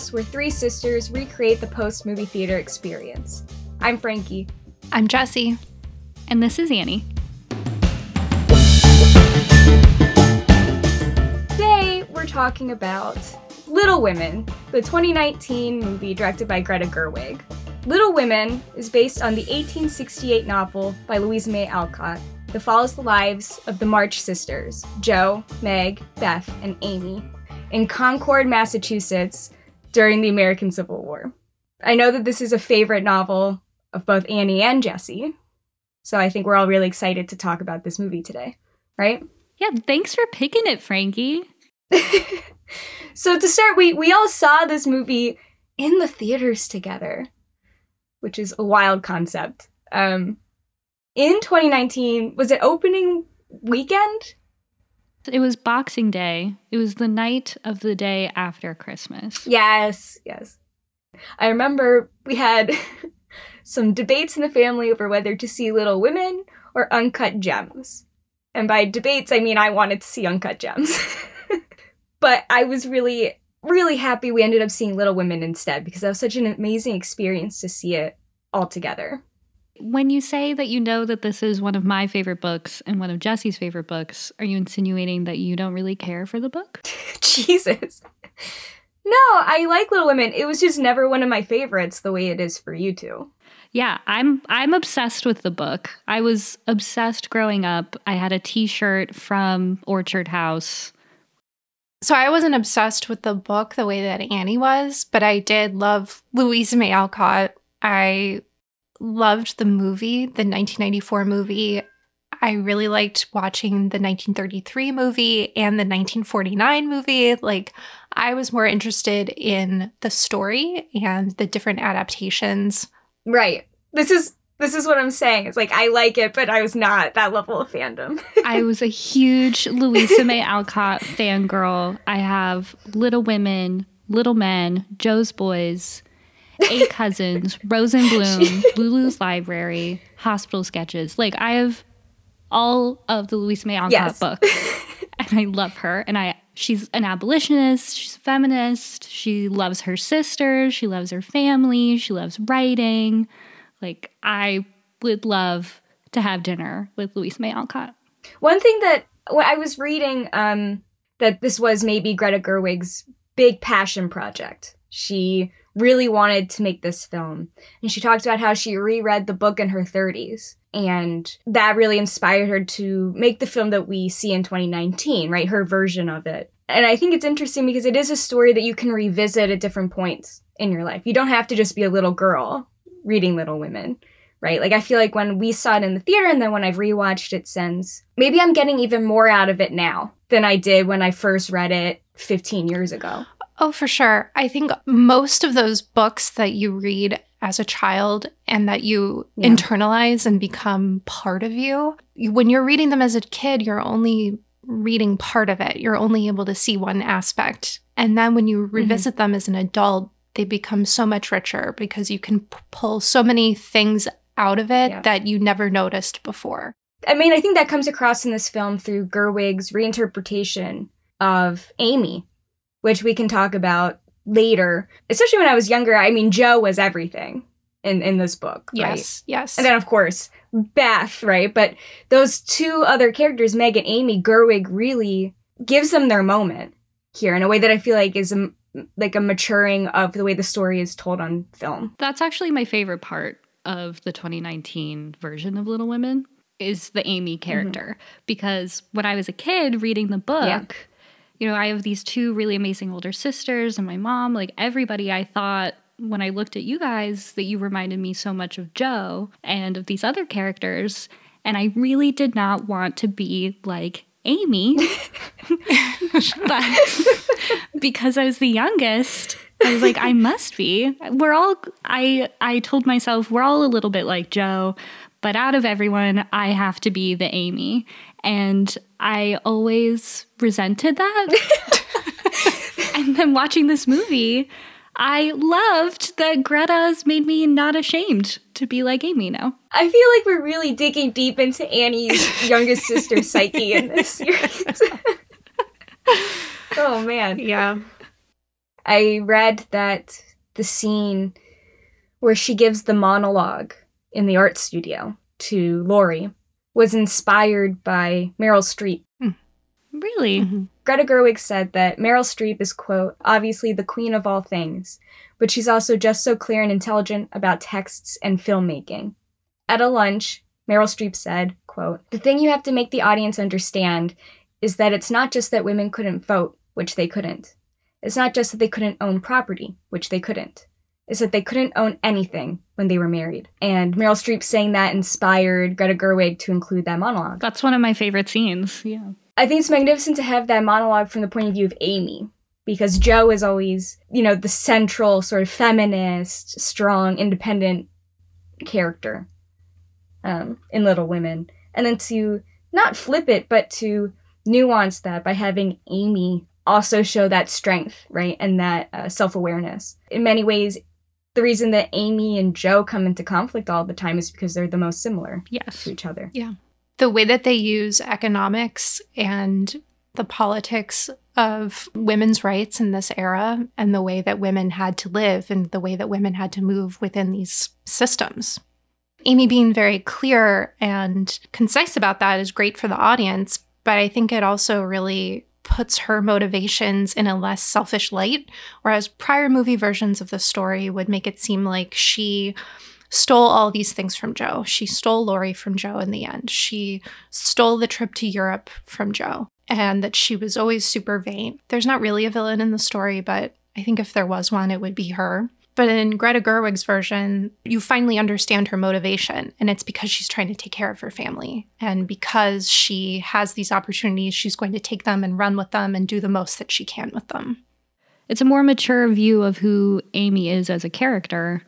podcast where three sisters recreate the post-movie theater experience. I'm Frankie. I'm Jessie. And this is Annie. Today, we're talking about Little Women, the 2019 movie directed by Greta Gerwig. Little Women is based on the 1868 novel by Louisa May Alcott that follows the lives of the March sisters, Jo, Meg, Beth, and Amy, in Concord, Massachusetts, during the American Civil War. I know that this is a favorite novel of both Annie and Jessie, so I think we're all really excited to talk about this movie today, right? Yeah, thanks for picking it, Frankie. So to start, we all saw this movie in the theaters together, which is a wild concept. In 2019, was it opening weekend? It was Boxing Day. It was the night of the day after Christmas. Yes, yes. I remember we had some debates in the family over whether to see Little Women or Uncut Gems. And by debates, I mean I wanted to see Uncut Gems. But I was really, really happy we ended up seeing Little Women instead, because that was such an amazing experience to see it all together. When you say that you know that this is one of my favorite books and one of Jessie's favorite books, are you insinuating that you don't really care for the book? Jesus. No, I like Little Women. It was just never one of my favorites the way it is for you two. Yeah, I'm obsessed with the book. I was obsessed growing up. I had a T-shirt from Orchard House. So I wasn't obsessed with the book the way that Annie was, but I did love Louisa May Alcott. I loved the movie, the 1994 movie. I really liked watching the 1933 movie and the 1949 movie. Like, I was more interested in the story and the different adaptations. Right. This is what I'm saying. It's like, I like it, but I was not that level of fandom. I was a huge Louisa May Alcott fangirl. I have Little Women, Little Men, Joe's Boys, Eight Cousins, Rosenbloom, Lulu's Library, Hospital Sketches. Like, I have all of the Louisa May Alcott books. And I love her. And she's an abolitionist. She's a feminist. She loves her sisters. She loves her family. She loves writing. Like, I would love to have dinner with Louisa May Alcott. One thing that I was reading, that this was maybe Greta Gerwig's big passion project. She really wanted to make this film. And she talked about how she reread the book in her 30s. And that really inspired her to make the film that we see in 2019, right? Her version of it. And I think it's interesting because it is a story that you can revisit at different points in your life. You don't have to just be a little girl reading Little Women, right? Like, I feel like when we saw it in the theater and then when I've rewatched it since, maybe I'm getting even more out of it now than I did when I first read it 15 years ago. Oh, for sure. I think most of those books that you read as a child and that you internalize and become part of you, when you're reading them as a kid, you're only reading part of it. You're only able to see one aspect. And then when you revisit them as an adult, they become so much richer because you can pull so many things out of it that you never noticed before. I mean, I think that comes across in this film through Gerwig's reinterpretation of Amy, which we can talk about later. Especially when I was younger, I mean, Jo was everything in this book, right? Yes, yes. And then, of course, Beth, right? But those two other characters, Meg and Amy, Gerwig really gives them their moment here in a way that I feel like is a maturing of the way the story is told on film. That's actually my favorite part of the 2019 version of Little Women is the Amy character. Because when I was a kid reading the book, you know, I have these two really amazing older sisters and my mom, like everybody. I thought when I looked at you guys that you reminded me so much of Jo and of these other characters. And I really did not want to be like Amy, but because I was the youngest, I was like, I must be. We're all, I told myself, we're all a little bit like Jo, but out of everyone, I have to be the Amy. And I always resented that. And then watching this movie, I loved that Greta's made me not ashamed to be like Amy now. I feel like we're really digging deep into Annie's youngest sister psyche in this series. Oh, man. Yeah. I read that the scene where she gives the monologue in the art studio to Laurie was inspired by Meryl Streep. Really? Mm-hmm. Greta Gerwig said that Meryl Streep is, quote, obviously the queen of all things, but she's also just so clear and intelligent about texts and filmmaking. At a lunch, Meryl Streep said, quote, the thing you have to make the audience understand is that it's not just that women couldn't vote, which they couldn't. It's not just that they couldn't own property, which they couldn't. It's that they couldn't own anything when they were married. And Meryl Streep saying that inspired Greta Gerwig to include that monologue. That's one of my favorite scenes, yeah. I think it's magnificent to have that monologue from the point of view of Amy, because Jo is always, you know, the central sort of feminist, strong, independent character in Little Women. And then to not flip it, but to nuance that by having Amy also show that strength, right, and that self-awareness. In many ways, the reason that Amy and Jo come into conflict all the time is because they're the most similar to each other. Yeah. The way that they use economics and the politics of women's rights in this era and the way that women had to live and the way that women had to move within these systems. Amy being very clear and concise about that is great for the audience, but I think it also really puts her motivations in a less selfish light, whereas prior movie versions of the story would make it seem like she stole all these things from Jo. She stole Laurie from Jo in the end. She stole the trip to Europe from Jo, and that she was always super vain. There's not really a villain in the story, but I think if there was one, it would be her. But in Greta Gerwig's version, you finally understand her motivation, and it's because she's trying to take care of her family. And because she has these opportunities, she's going to take them and run with them and do the most that she can with them. It's a more mature view of who Amy is as a character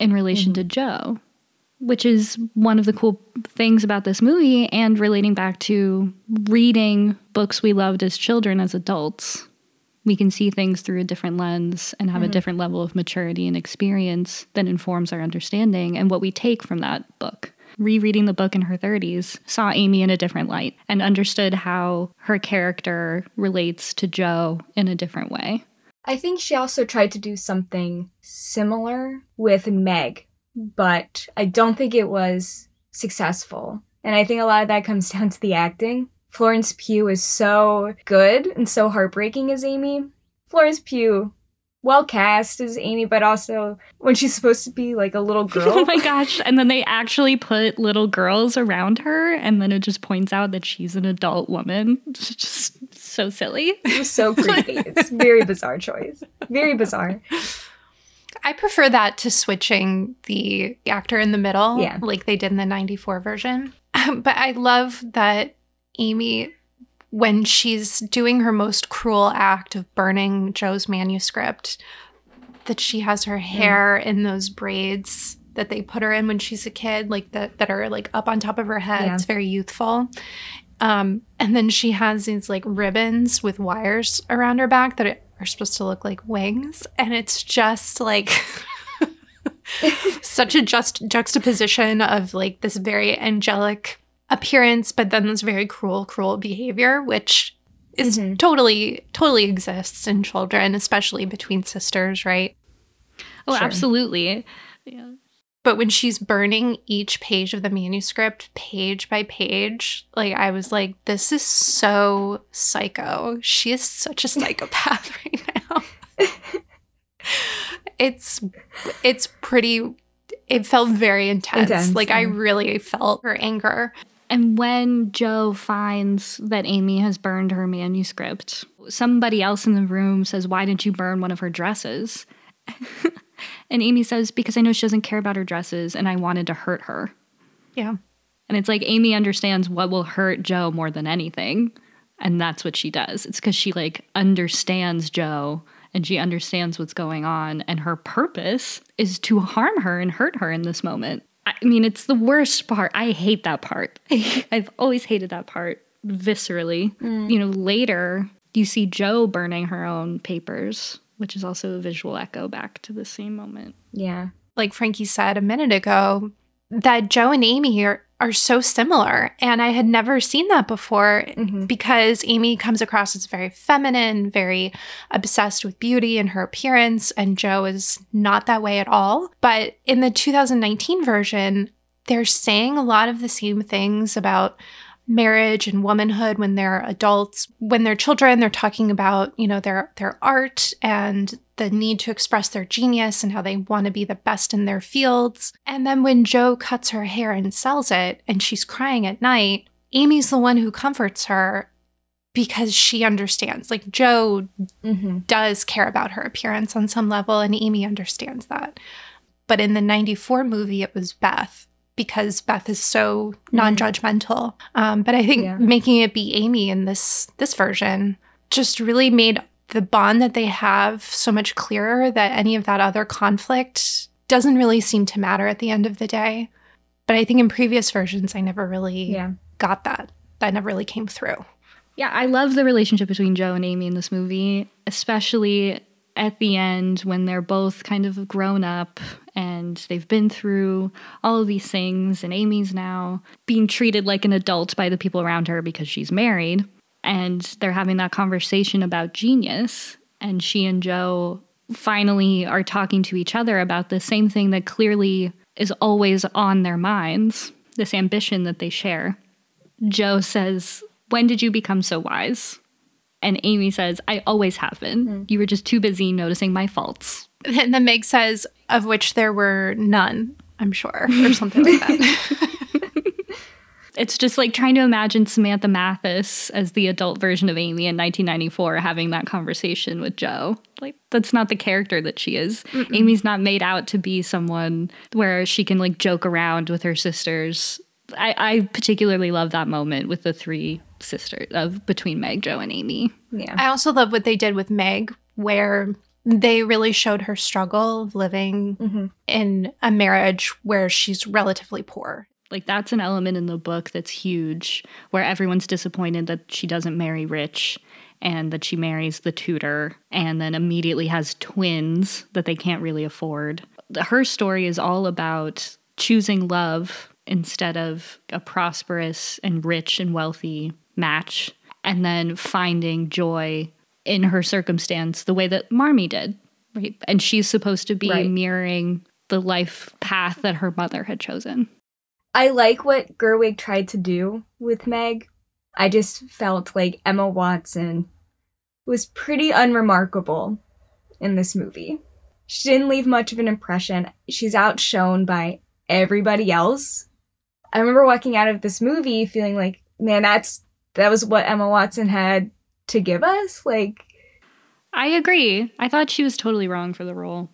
in relation to Jo, which is one of the cool things about this movie and relating back to reading books we loved as children as adults. We can see things through a different lens and have a different level of maturity and experience that informs our understanding and what we take from that book. Rereading the book in her 30s saw Amy in a different light and understood how her character relates to Jo in a different way. I think she also tried to do something similar with Meg, but I don't think it was successful. And I think a lot of that comes down to the acting. Florence Pugh is so good and so heartbreaking as Amy. Florence Pugh, well cast as Amy, but also when she's supposed to be like a little girl. Oh my gosh. And then they actually put little girls around her, and then it just points out that she's an adult woman. It's just so silly. It was so creepy. It's a very bizarre choice. Very bizarre. I prefer that to switching the actor in the middle, like they did in the 94 version. But I love that Amy, when she's doing her most cruel act of burning Jo's manuscript, that she has her hair in those braids that they put her in when she's a kid, like that are like up on top of her head. Yeah. It's very youthful. And then she has these like ribbons with wires around her back that are supposed to look like wings. And it's just like such a juxtaposition of like this very angelic appearance, but then this very cruel behavior, which is totally exists in children, especially between sisters, right? Oh, sure. Absolutely. Yeah. But when she's burning each page of the manuscript, page by page, like I was like, this is so psycho. She is such a psychopath right now. It's pretty. It felt very intense. Like I really felt her anger. And when Jo finds that Amy has burned her manuscript, somebody else in the room says, why didn't you burn one of her dresses? And Amy says, because I know she doesn't care about her dresses and I wanted to hurt her. Yeah. And it's like Amy understands what will hurt Jo more than anything. And that's what she does. It's because she like understands Jo and she understands what's going on. And her purpose is to harm her and hurt her in this moment. I mean, it's the worst part. I hate that part. I've always hated that part viscerally. You know, later you see Jo burning her own papers, which is also a visual echo back to the same moment. Yeah. Like Frankie said a minute ago, that Joe and Amy are so similar. And I had never seen that before because Amy comes across as very feminine, very obsessed with beauty and her appearance. And Joe is not that way at all. But in the 2019 version, they're saying a lot of the same things about marriage and womanhood when they're adults. When they're children, they're talking about, you know, their art and the need to express their genius and how they want to be the best in their fields. And then when Jo cuts her hair and sells it and she's crying at night, Amy's the one who comforts her because she understands. Like, Jo does care about her appearance on some level, and Amy understands that. But in the 94 movie, it was Beth, because Beth is so non-judgmental. But I think making it be Amy in this version just really made the bond that they have so much clearer, that any of that other conflict doesn't really seem to matter at the end of the day. But I think in previous versions, I never really got that. That never really came through. Yeah, I love the relationship between Joe and Amy in this movie, especially at the end when they're both kind of grown up and they've been through all of these things, and Amy's now being treated like an adult by the people around her because she's married, and they're having that conversation about genius, and she and Joe finally are talking to each other about the same thing that clearly is always on their minds, this ambition that they share. Joe says, "When did you become so wise?" And Amy says, "I always have been. You were just too busy noticing my faults." And then Meg says, "Of which there were none, I'm sure," or something like that. It's just like trying to imagine Samantha Mathis as the adult version of Amy in 1994 having that conversation with Joe. Like, that's not the character that she is. Mm-mm. Amy's not made out to be someone where she can, like, joke around with her sisters. I particularly love that moment with the three sisters between Meg, Joe, and Amy. Yeah, I also love what they did with Meg, where they really showed her struggle of living in a marriage where she's relatively poor. Like, that's an element in the book that's huge, where everyone's disappointed that she doesn't marry rich and that she marries the tutor and then immediately has twins that they can't really afford. Her story is all about choosing love instead of a prosperous and rich and wealthy match, and then finding joy in her circumstance the way that Marmee did, right? And she's supposed to be mirroring the life path that her mother had chosen. I like what Gerwig tried to do with Meg. I just felt like Emma Watson was pretty unremarkable in this movie. She didn't leave much of an impression. She's outshone by everybody else. I remember walking out of this movie feeling like, man, that was what Emma Watson had to give us. Like, I agree. I thought she was totally wrong for the role.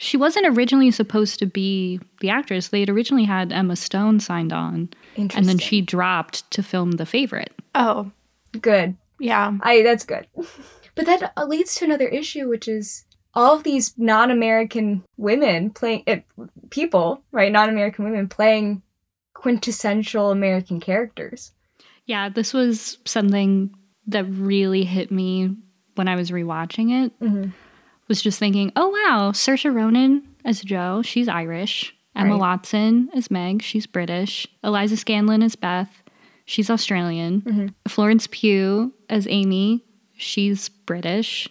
She wasn't originally supposed to be the actress. They had originally had Emma Stone signed on. Interesting. And then she dropped to film The Favorite. Oh, good. Yeah. That's good. But that leads to another issue, which is all of these non-American women non-American women playing quintessential American characters. Yeah, this was something that really hit me when I was rewatching it. Mm-hmm. Was just thinking, oh, wow, Saoirse Ronan as Jo, she's Irish. Emma Watson as Meg, she's British. Eliza Scanlon as Beth, she's Australian. Mm-hmm. Florence Pugh as Amy, she's British.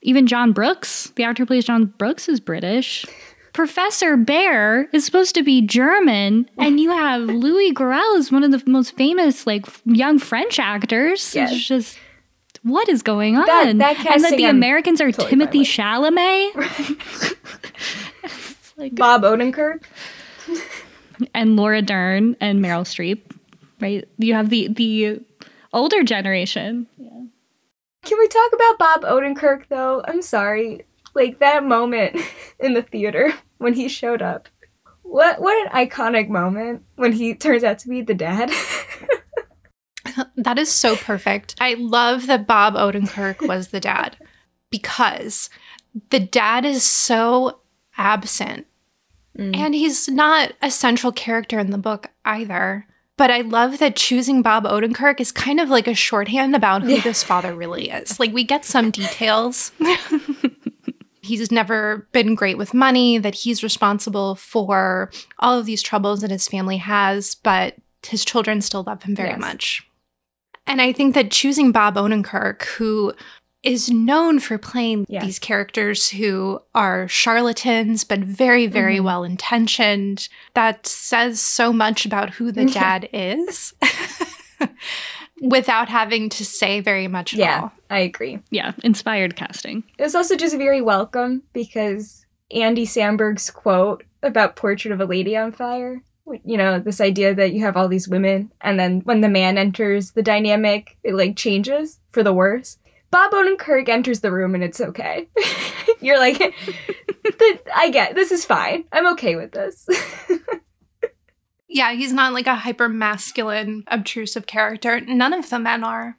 Even John Brooks, the actor who plays John Brooks, is British. Professor Bear is supposed to be German, and you have Louis Garrel as one of the most famous, like, young French actors. Yes. It's just, what is going on? That the Americans are totally Timothée Chalamet. Like, Bob Odenkirk. And Laura Dern and Meryl Streep, right? You have the older generation. Yeah. Can we talk about Bob Odenkirk, though? I'm sorry. Like, that moment in the theater when he showed up. What an iconic moment when he turns out to be the dad. That is so perfect. I love that Bob Odenkirk was the dad, because the dad is so absent. And he's not a central character in the book either. But I love that choosing Bob Odenkirk is kind of like a shorthand about who this father really is. Like, we get some details. he's never been great with money, that he's responsible for all of these troubles that his family has, but his children still love him very much. And I think that choosing Bob Odenkirk, who is known for playing these characters who are charlatans but very, very well-intentioned, that says so much about who the dad is without having to say very much at all. Yeah, I agree. Yeah, inspired casting. It was also just very welcome because Andy Samberg's quote about Portrait of a Lady on Fire, you know, this idea that you have all these women and then when the man enters the dynamic, it like changes for the worse. Bob Odenkirk enters the room and it's okay. You're like, I get, this is fine. I'm okay with this. Yeah, he's not like a hyper-masculine, obtrusive character. None of the men are.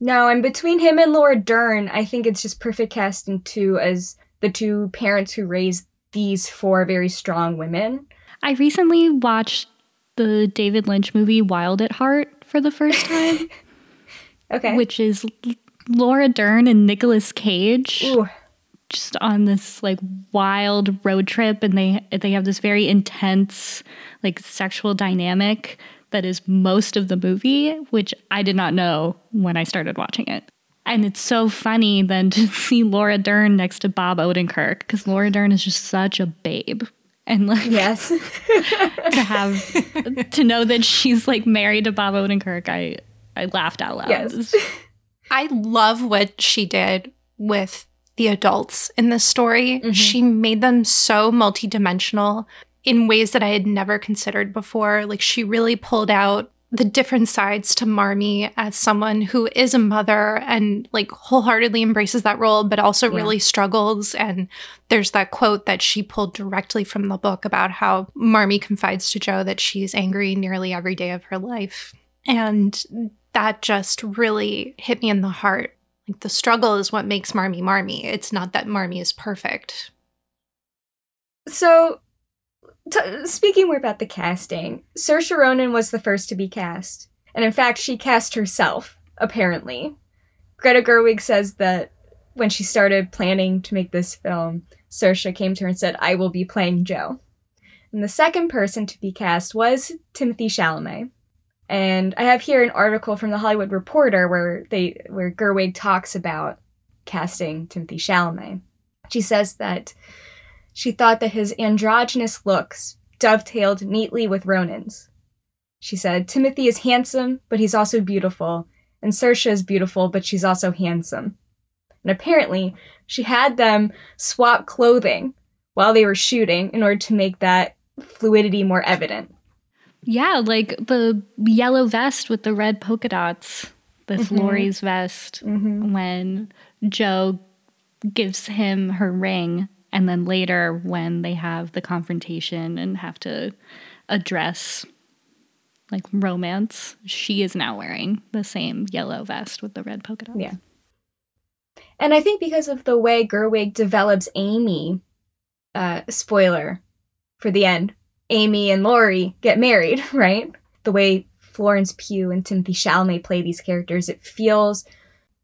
No, and between him and Laura Dern, I think it's just perfect casting too as the two parents who raised these four very strong women. I recently watched the David Lynch movie Wild at Heart for the first time. Okay. Which is Laura Dern and Nicolas Cage just on this like wild road trip, and they have this very intense like sexual dynamic that is most of the movie, which I did not know when I started watching it. And it's so funny then to see Laura Dern next to Bob Odenkirk because Laura Dern is just such a babe. And like to know that she's like married to Bob Odenkirk, I laughed out loud. Yes. I love what she did with the adults in this story. Mm-hmm. She made them so multidimensional in ways that I had never considered before. Like, she really pulled out the different sides to Marmee as someone who is a mother and, like, wholeheartedly embraces that role, but also really struggles. And there's that quote that she pulled directly from the book about how Marmee confides to Joe that she's angry nearly every day of her life. And that just really hit me in the heart. Like, the struggle is what makes Marmee Marmee. It's not that Marmee is perfect. So, speaking more about the casting, Saoirse Ronan was the first to be cast. And in fact, she cast herself, apparently. Greta Gerwig says that when she started planning to make this film, Saoirse came to her and said, "I will be playing Joe." And the second person to be cast was Timothée Chalamet. And I have here an article from The Hollywood Reporter where Gerwig talks about casting Timothée Chalamet. She says that she thought that his androgynous looks dovetailed neatly with Ronan's. She said, "Timothée is handsome, but he's also beautiful. And Saoirse is beautiful, but she's also handsome." And apparently, she had them swap clothing while they were shooting in order to make that fluidity more evident. Yeah, like the yellow vest with the red polka dots. That's Laurie's vest when Joe gives him her ring. And then later when they have the confrontation and have to address like romance, she is now wearing the same yellow vest with the red polka dots. Yeah. And I think because of the way Gerwig develops Amy, spoiler for the end, Amy and Laurie get married, right? The way Florence Pugh and Timothée Chalamet play these characters, it feels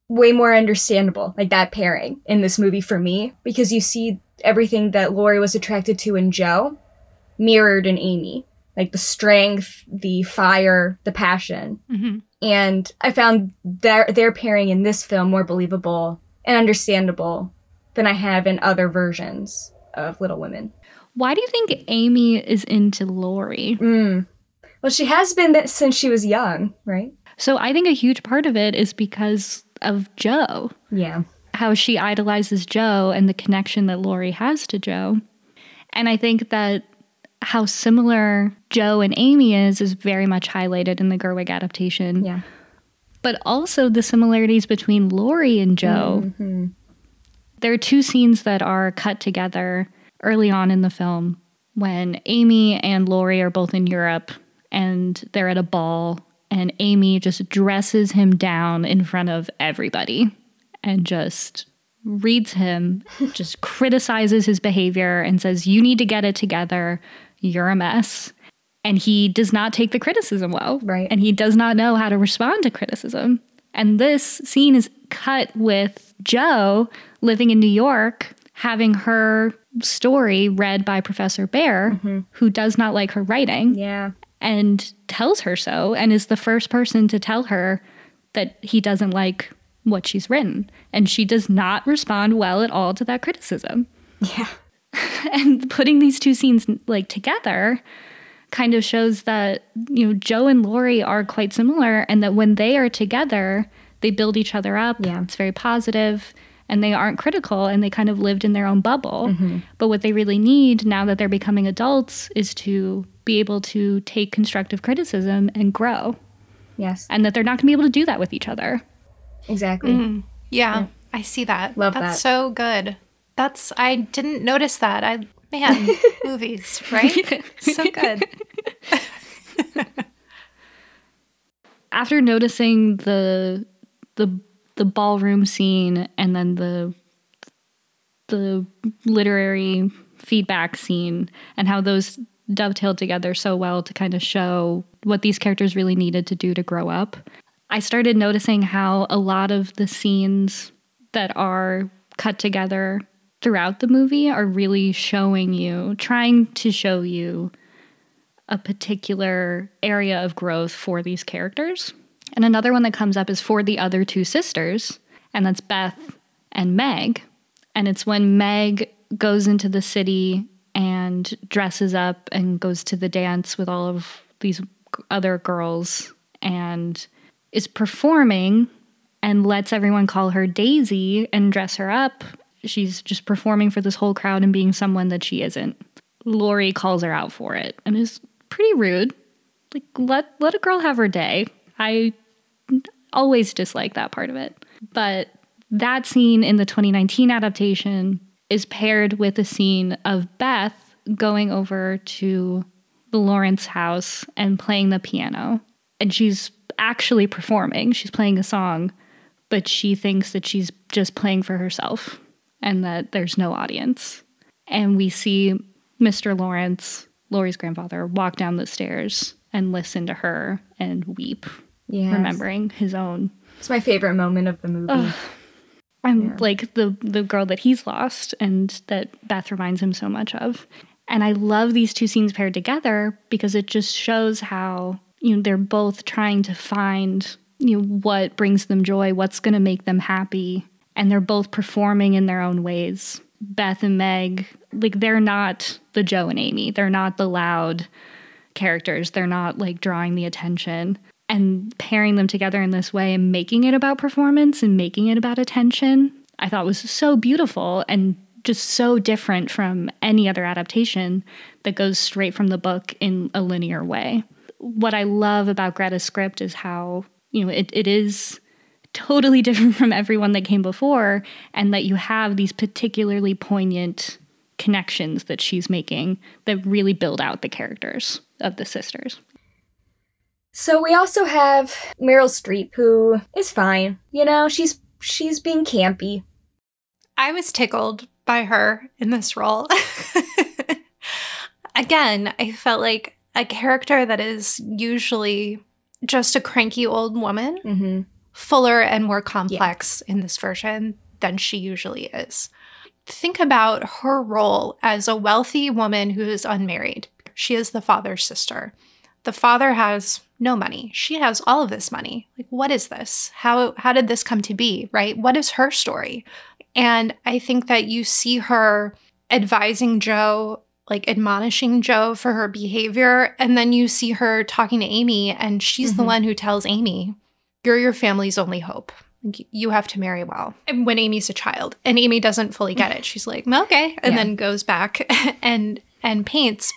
way more understandable, like that pairing in this movie for me, because you see everything that Laurie was attracted to in Joe mirrored in Amy, like the strength, the fire, the passion. Mm-hmm. And I found their pairing in this film more believable and understandable than I have in other versions of Little Women. Why do you think Amy is into Laurie? Well, she has been that since she was young, right? So I think a huge part of it is because of Joe. Yeah. How she idolizes Joe and the connection that Laurie has to Joe. And I think that how similar Joe and Amy is very much highlighted in the Gerwig adaptation. Yeah. But also the similarities between Laurie and Joe. Mm-hmm. There are two scenes that are cut together early on in the film when Amy and Laurie are both in Europe and they're at a ball and Amy just dresses him down in front of everybody and just reads him, just criticizes his behavior and says, "You need to get it together. You're a mess." And he does not take the criticism well. Right. And he does not know how to respond to criticism. And this scene is cut with Joe living in New York having her story read by Professor Bear, mm-hmm. who does not like her writing. Yeah. And tells her so, and is the first person to tell her that he doesn't like what she's written. And she does not respond well at all to that criticism. Yeah. And putting these two scenes like together kind of shows that, you know, Joe and Laurie are quite similar, and that when they are together, they build each other up. Yeah. It's very positive, and they aren't critical, and they kind of lived in their own bubble. Mm-hmm. But what they really need now that they're becoming adults is to be able to take constructive criticism and grow. Yes. And that they're not going to be able to do that with each other. Exactly. Mm. Yeah, I see that. Love that. That's so good. I didn't notice that. Man, movies, right? So good. After noticing the ballroom scene and then the literary feedback scene and how those dovetailed together so well to kind of show what these characters really needed to do to grow up, I started noticing how a lot of the scenes that are cut together throughout the movie are really trying to show you a particular area of growth for these characters. And another one that comes up is for the other two sisters, and that's Beth and Meg. And it's when Meg goes into the city and dresses up and goes to the dance with all of these other girls and is performing and lets everyone call her Daisy and dress her up. She's just performing for this whole crowd and being someone that she isn't. Laurie calls her out for it and is pretty rude. Like, let a girl have her day. I always dislike that part of it. But that scene in the 2019 adaptation is paired with a scene of Beth going over to the Lawrence house and playing the piano. And she's actually performing. She's playing a song, but she thinks that she's just playing for herself and that there's no audience. And we see Mr. Lawrence, Laurie's grandfather, walk down the stairs and listen to her and weep. Yes. Remembering his own. It's my favorite moment of the movie. Ugh. Like the girl that he's lost and that Beth reminds him so much of. And I love these two scenes paired together because it just shows how, you know, they're both trying to find, you know, what brings them joy, what's going to make them happy. And they're both performing in their own ways. Beth and Meg, like, they're not the Joe and Amy. They're not the loud characters. They're not like drawing the attention. And pairing them together in this way and making it about performance and making it about attention, I thought was so beautiful and just so different from any other adaptation that goes straight from the book in a linear way. What I love about Greta's script is how, you know, it is totally different from everyone that came before, and that you have these particularly poignant connections that she's making that really build out the characters of the sisters. So we also have Meryl Streep, who is fine. You know, she's being campy. I was tickled by her in this role. Again, I felt like a character that is usually just a cranky old woman, mm-hmm. fuller and more complex in this version than she usually is. Think about her role as a wealthy woman who is unmarried. She is the father's sister. The father has no money. She has all of this money. Like, what is this? How did this come to be, right? What is her story? And I think that you see her advising Joe, like admonishing Joe for her behavior. And then you see her talking to Amy, and she's mm-hmm. the one who tells Amy, you're your family's only hope. You have to marry well. And when Amy's a child, and Amy doesn't fully get it. She's like, okay. And then goes back and paints.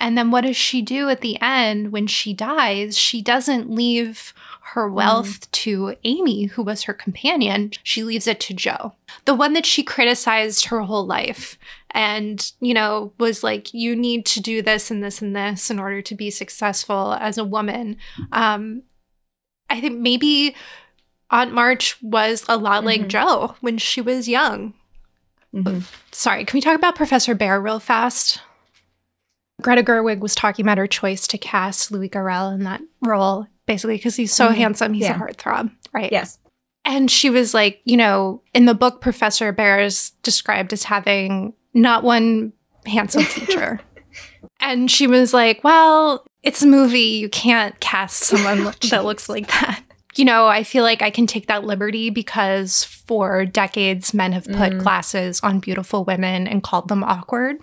And then what does she do at the end when she dies? She doesn't leave her wealth to Amy, who was her companion. She leaves it to Joe, the one that she criticized her whole life and, you know, was like, you need to do this and this and this in order to be successful as a woman. I think maybe Aunt March was a lot like Joe when she was young. Mm-hmm. Sorry, can we talk about Professor Bear real fast? Greta Gerwig was talking about her choice to cast Louis Garrel in that role, basically, because he's so handsome, he's a heartthrob, right? Yes. And she was like, you know, in the book, Professor Bear is described as having not one handsome feature. And she was like, well, it's a movie. You can't cast someone that looks like that. You know, I feel like I can take that liberty because for decades, men have put glasses on beautiful women and called them awkward.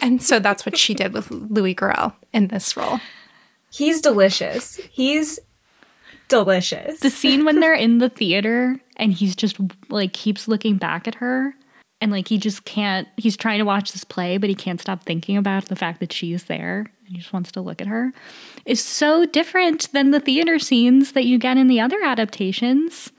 And so that's what she did with Louis Garrel in this role. He's delicious. He's delicious. The scene when they're in the theater and he's just like keeps looking back at her and like he just can't, he's trying to watch this play, but he can't stop thinking about the fact that she's there and he just wants to look at her is so different than the theater scenes that you get in the other adaptations.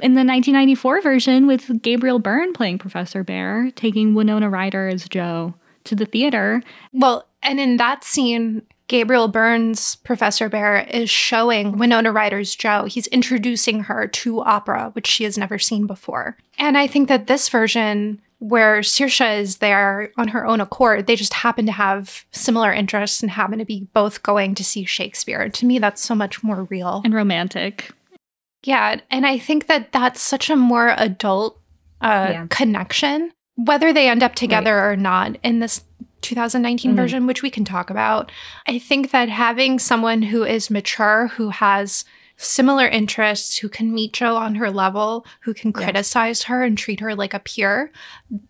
In the 1994 version with Gabriel Byrne playing Professor Bear, taking Winona Ryder as Jo to the theater. Well, and in that scene, Gabriel Byrne's Professor Bear is showing Winona Ryder's Jo. He's introducing her to opera, which she has never seen before. And I think that this version, where Saoirse is there on her own accord, they just happen to have similar interests and happen to be both going to see Shakespeare. To me, that's so much more real. And romantic. Yeah, and I think that that's such a more adult connection, whether they end up together or not in this 2019 version, which we can talk about. I think that having someone who is mature, who has similar interests, who can meet Jo on her level, who can criticize her and treat her like a peer,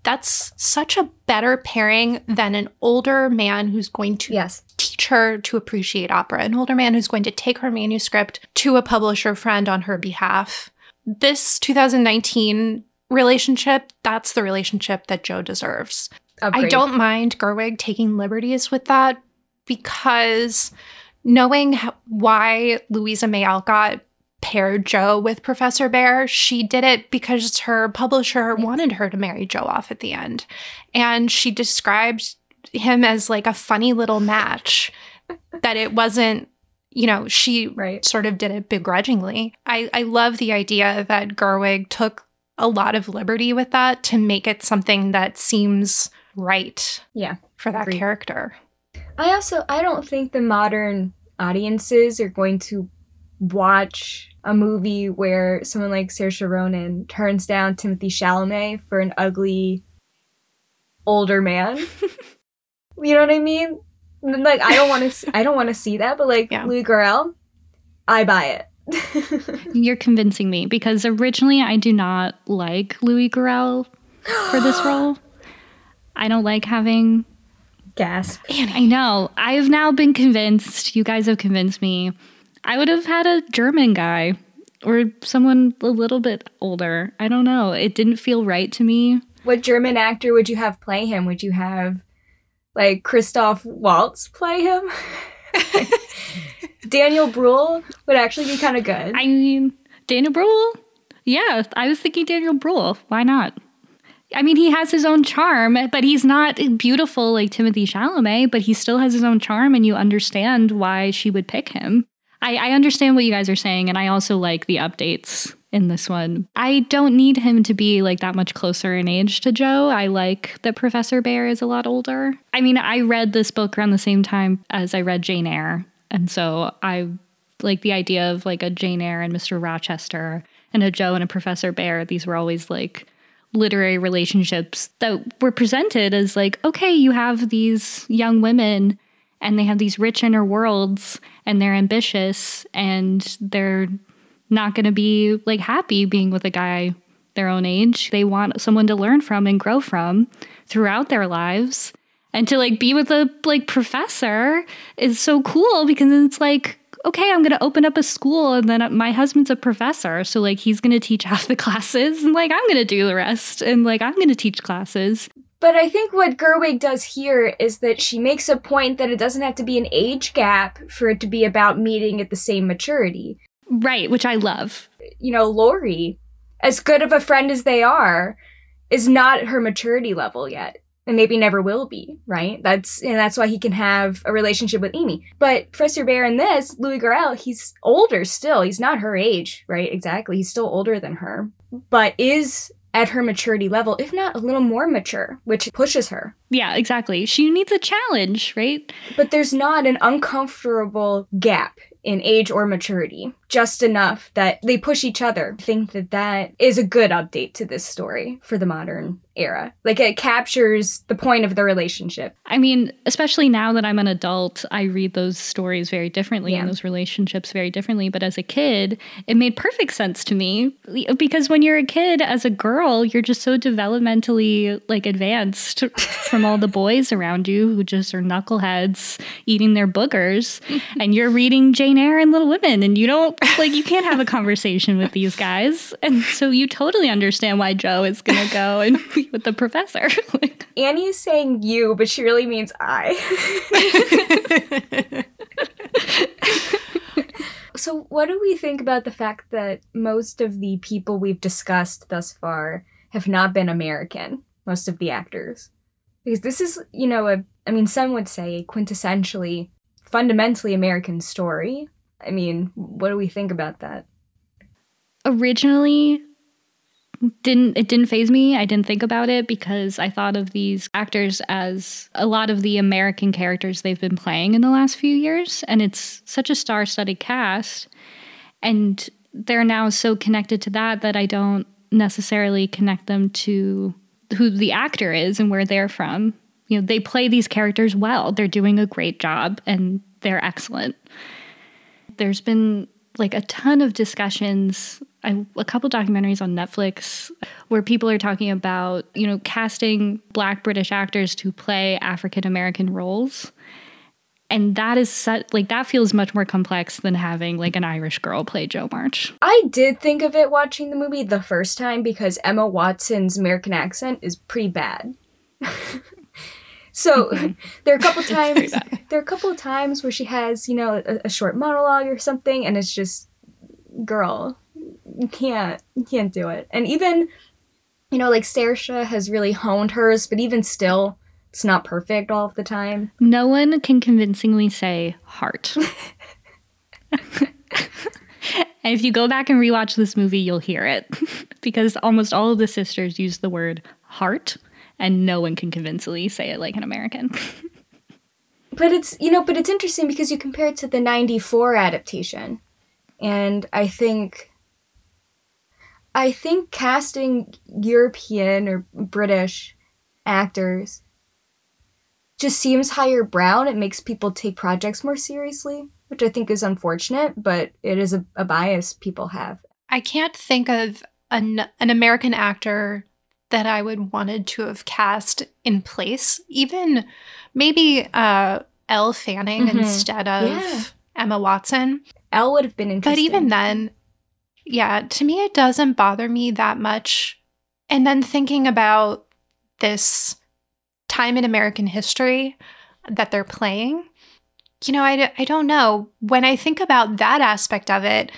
that's such a better pairing than an older man who's going to teach her to appreciate opera, an older man who's going to take her manuscript to a publisher friend on her behalf. This 2019 relationship, that's the relationship that Jo deserves. Agreed. I don't mind Gerwig taking liberties with that because knowing why Louisa May Alcott paired Jo with Professor Bear, she did it because her publisher wanted her to marry Jo off at the end. And she described him as like a funny little match, that it wasn't, you know, she sort of did it begrudgingly. I love the idea that Gerwig took a lot of liberty with that to make it something that seems right for that character. I don't think the modern audiences are going to watch a movie where someone like Saoirse Ronan turns down Timothée Chalamet for an ugly older man. You know what I mean? Like, I don't want to see that, but like Louis Garrel, I buy it. You're convincing me because originally I do not like Louis Garrel for this role. I don't like having... Gasp. Annie. I know. I have now been convinced. You guys have convinced me. I would have had a German guy or someone a little bit older. I don't know. It didn't feel right to me. What German actor would you have play him? Would you have, like, Christoph Waltz play him? Daniel Brühl would actually be kind of good. I mean, Daniel Brühl? Yeah, I was thinking Daniel Brühl. Why not? I mean, he has his own charm, but he's not beautiful like Timothée Chalamet, but he still has his own charm, and you understand why she would pick him. I understand what you guys are saying, and I also like the updates in this one. I don't need him to be like that much closer in age to Jo. I like that Professor Bear is a lot older. I mean, I read this book around the same time as I read Jane Eyre, and so I like the idea of like a Jane Eyre and Mr. Rochester and a Jo and a Professor Bear. These were always like literary relationships that were presented as like, okay, you have these young women and they have these rich inner worlds and they're ambitious and they're not going to be like happy being with a guy their own age. They want someone to learn from and grow from throughout their lives. And to like be with a like professor is so cool because it's like, okay, I'm going to open up a school and then my husband's a professor. So like he's going to teach half the classes and like I'm going to do the rest and like I'm going to teach classes. But I think what Gerwig does here is that she makes a point that it doesn't have to be an age gap for it to be about meeting at the same maturity. Right, which I love. You know, Laurie, as good of a friend as they are, is not at her maturity level yet. And maybe never will be, right? That's why he can have a relationship with Amy. But Professor Bear in this, Louis Garrel, he's older still. He's not her age, right? Exactly. He's still older than her, but is at her maturity level, if not a little more mature, which pushes her. Yeah, exactly. She needs a challenge, right? But there's not an uncomfortable gap in age or maturity. just enough that they push each other. I think that that is a good update to this story for the modern era. Like, it captures the point of the relationship. I mean, especially now that I'm an adult, I read those stories very differently and those relationships very differently. But as a kid, it made perfect sense to me, because when you're a kid, as a girl, you're just so developmentally, like, advanced from all the boys around you who just are knuckleheads eating their boogers, and you're reading Jane Eyre and Little Women, and you don't, like, you can't have a conversation with these guys. And so you totally understand why Joe is going to go and with the professor. Annie's saying you, but she really means I. So what do we think about the fact that most of the people we've discussed thus far have not been American, most of the actors? Because this is, you know, some would say a quintessentially, fundamentally American story. I mean, what do we think about that? Originally, It didn't faze me. I didn't think about it because I thought of these actors as a lot of the American characters they've been playing in the last few years. And it's such a star-studded cast. And they're now so connected to that I don't necessarily connect them to who the actor is and where they're from. You know, they play these characters well. They're doing a great job and they're excellent. There's been like a ton of discussions, a couple documentaries on Netflix where people are talking about, you know, casting Black British actors to play African-American roles. And that is that feels much more complex than having like an Irish girl play Jo March. I did think of it watching the movie the first time because Emma Watson's American accent is pretty bad. So there are a couple of times where she has, you know, a short monologue or something, and it's just, girl, you can't do it. And even, you know, like Saoirse has really honed hers, but even still, it's not perfect all of the time. No one can convincingly say heart. And if you go back and rewatch this movie, you'll hear it because almost all of the sisters use the word heart, and no one can convincingly say it like an American. But it's interesting because you compare it to the 1994 adaptation, and I think casting European or British actors just seems higher brown. It makes people take projects more seriously, which I think is unfortunate, but it is a bias people have. I can't think of an American actor that I would wanted to have cast in place. Even maybe Elle Fanning instead of Emma Watson. Elle would have been interesting. But even then, yeah, to me, it doesn't bother me that much. And then thinking about this time in American history that they're playing, you know, I don't know. When I think about that aspect of it,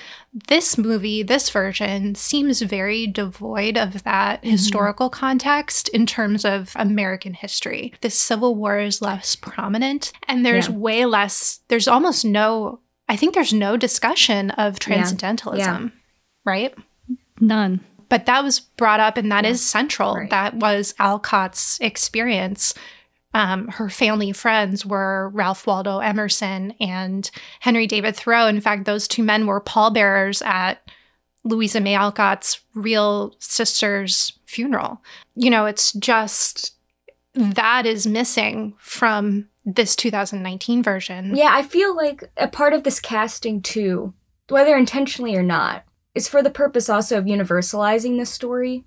this movie, this version, seems very devoid of that historical context in terms of American history. The Civil War is less prominent, and there's way less, there's almost no, I think there's no discussion of transcendentalism. Yeah. Right? None. But that was brought up, and that is central. Right. That was Alcott's experience. Her family friends were Ralph Waldo Emerson and Henry David Thoreau. In fact, those two men were pallbearers at Louisa May Alcott's real sister's funeral. You know, it's just that is missing from this 2019 version. Yeah, I feel like a part of this casting, too, whether intentionally or not, is for the purpose also of universalizing this story.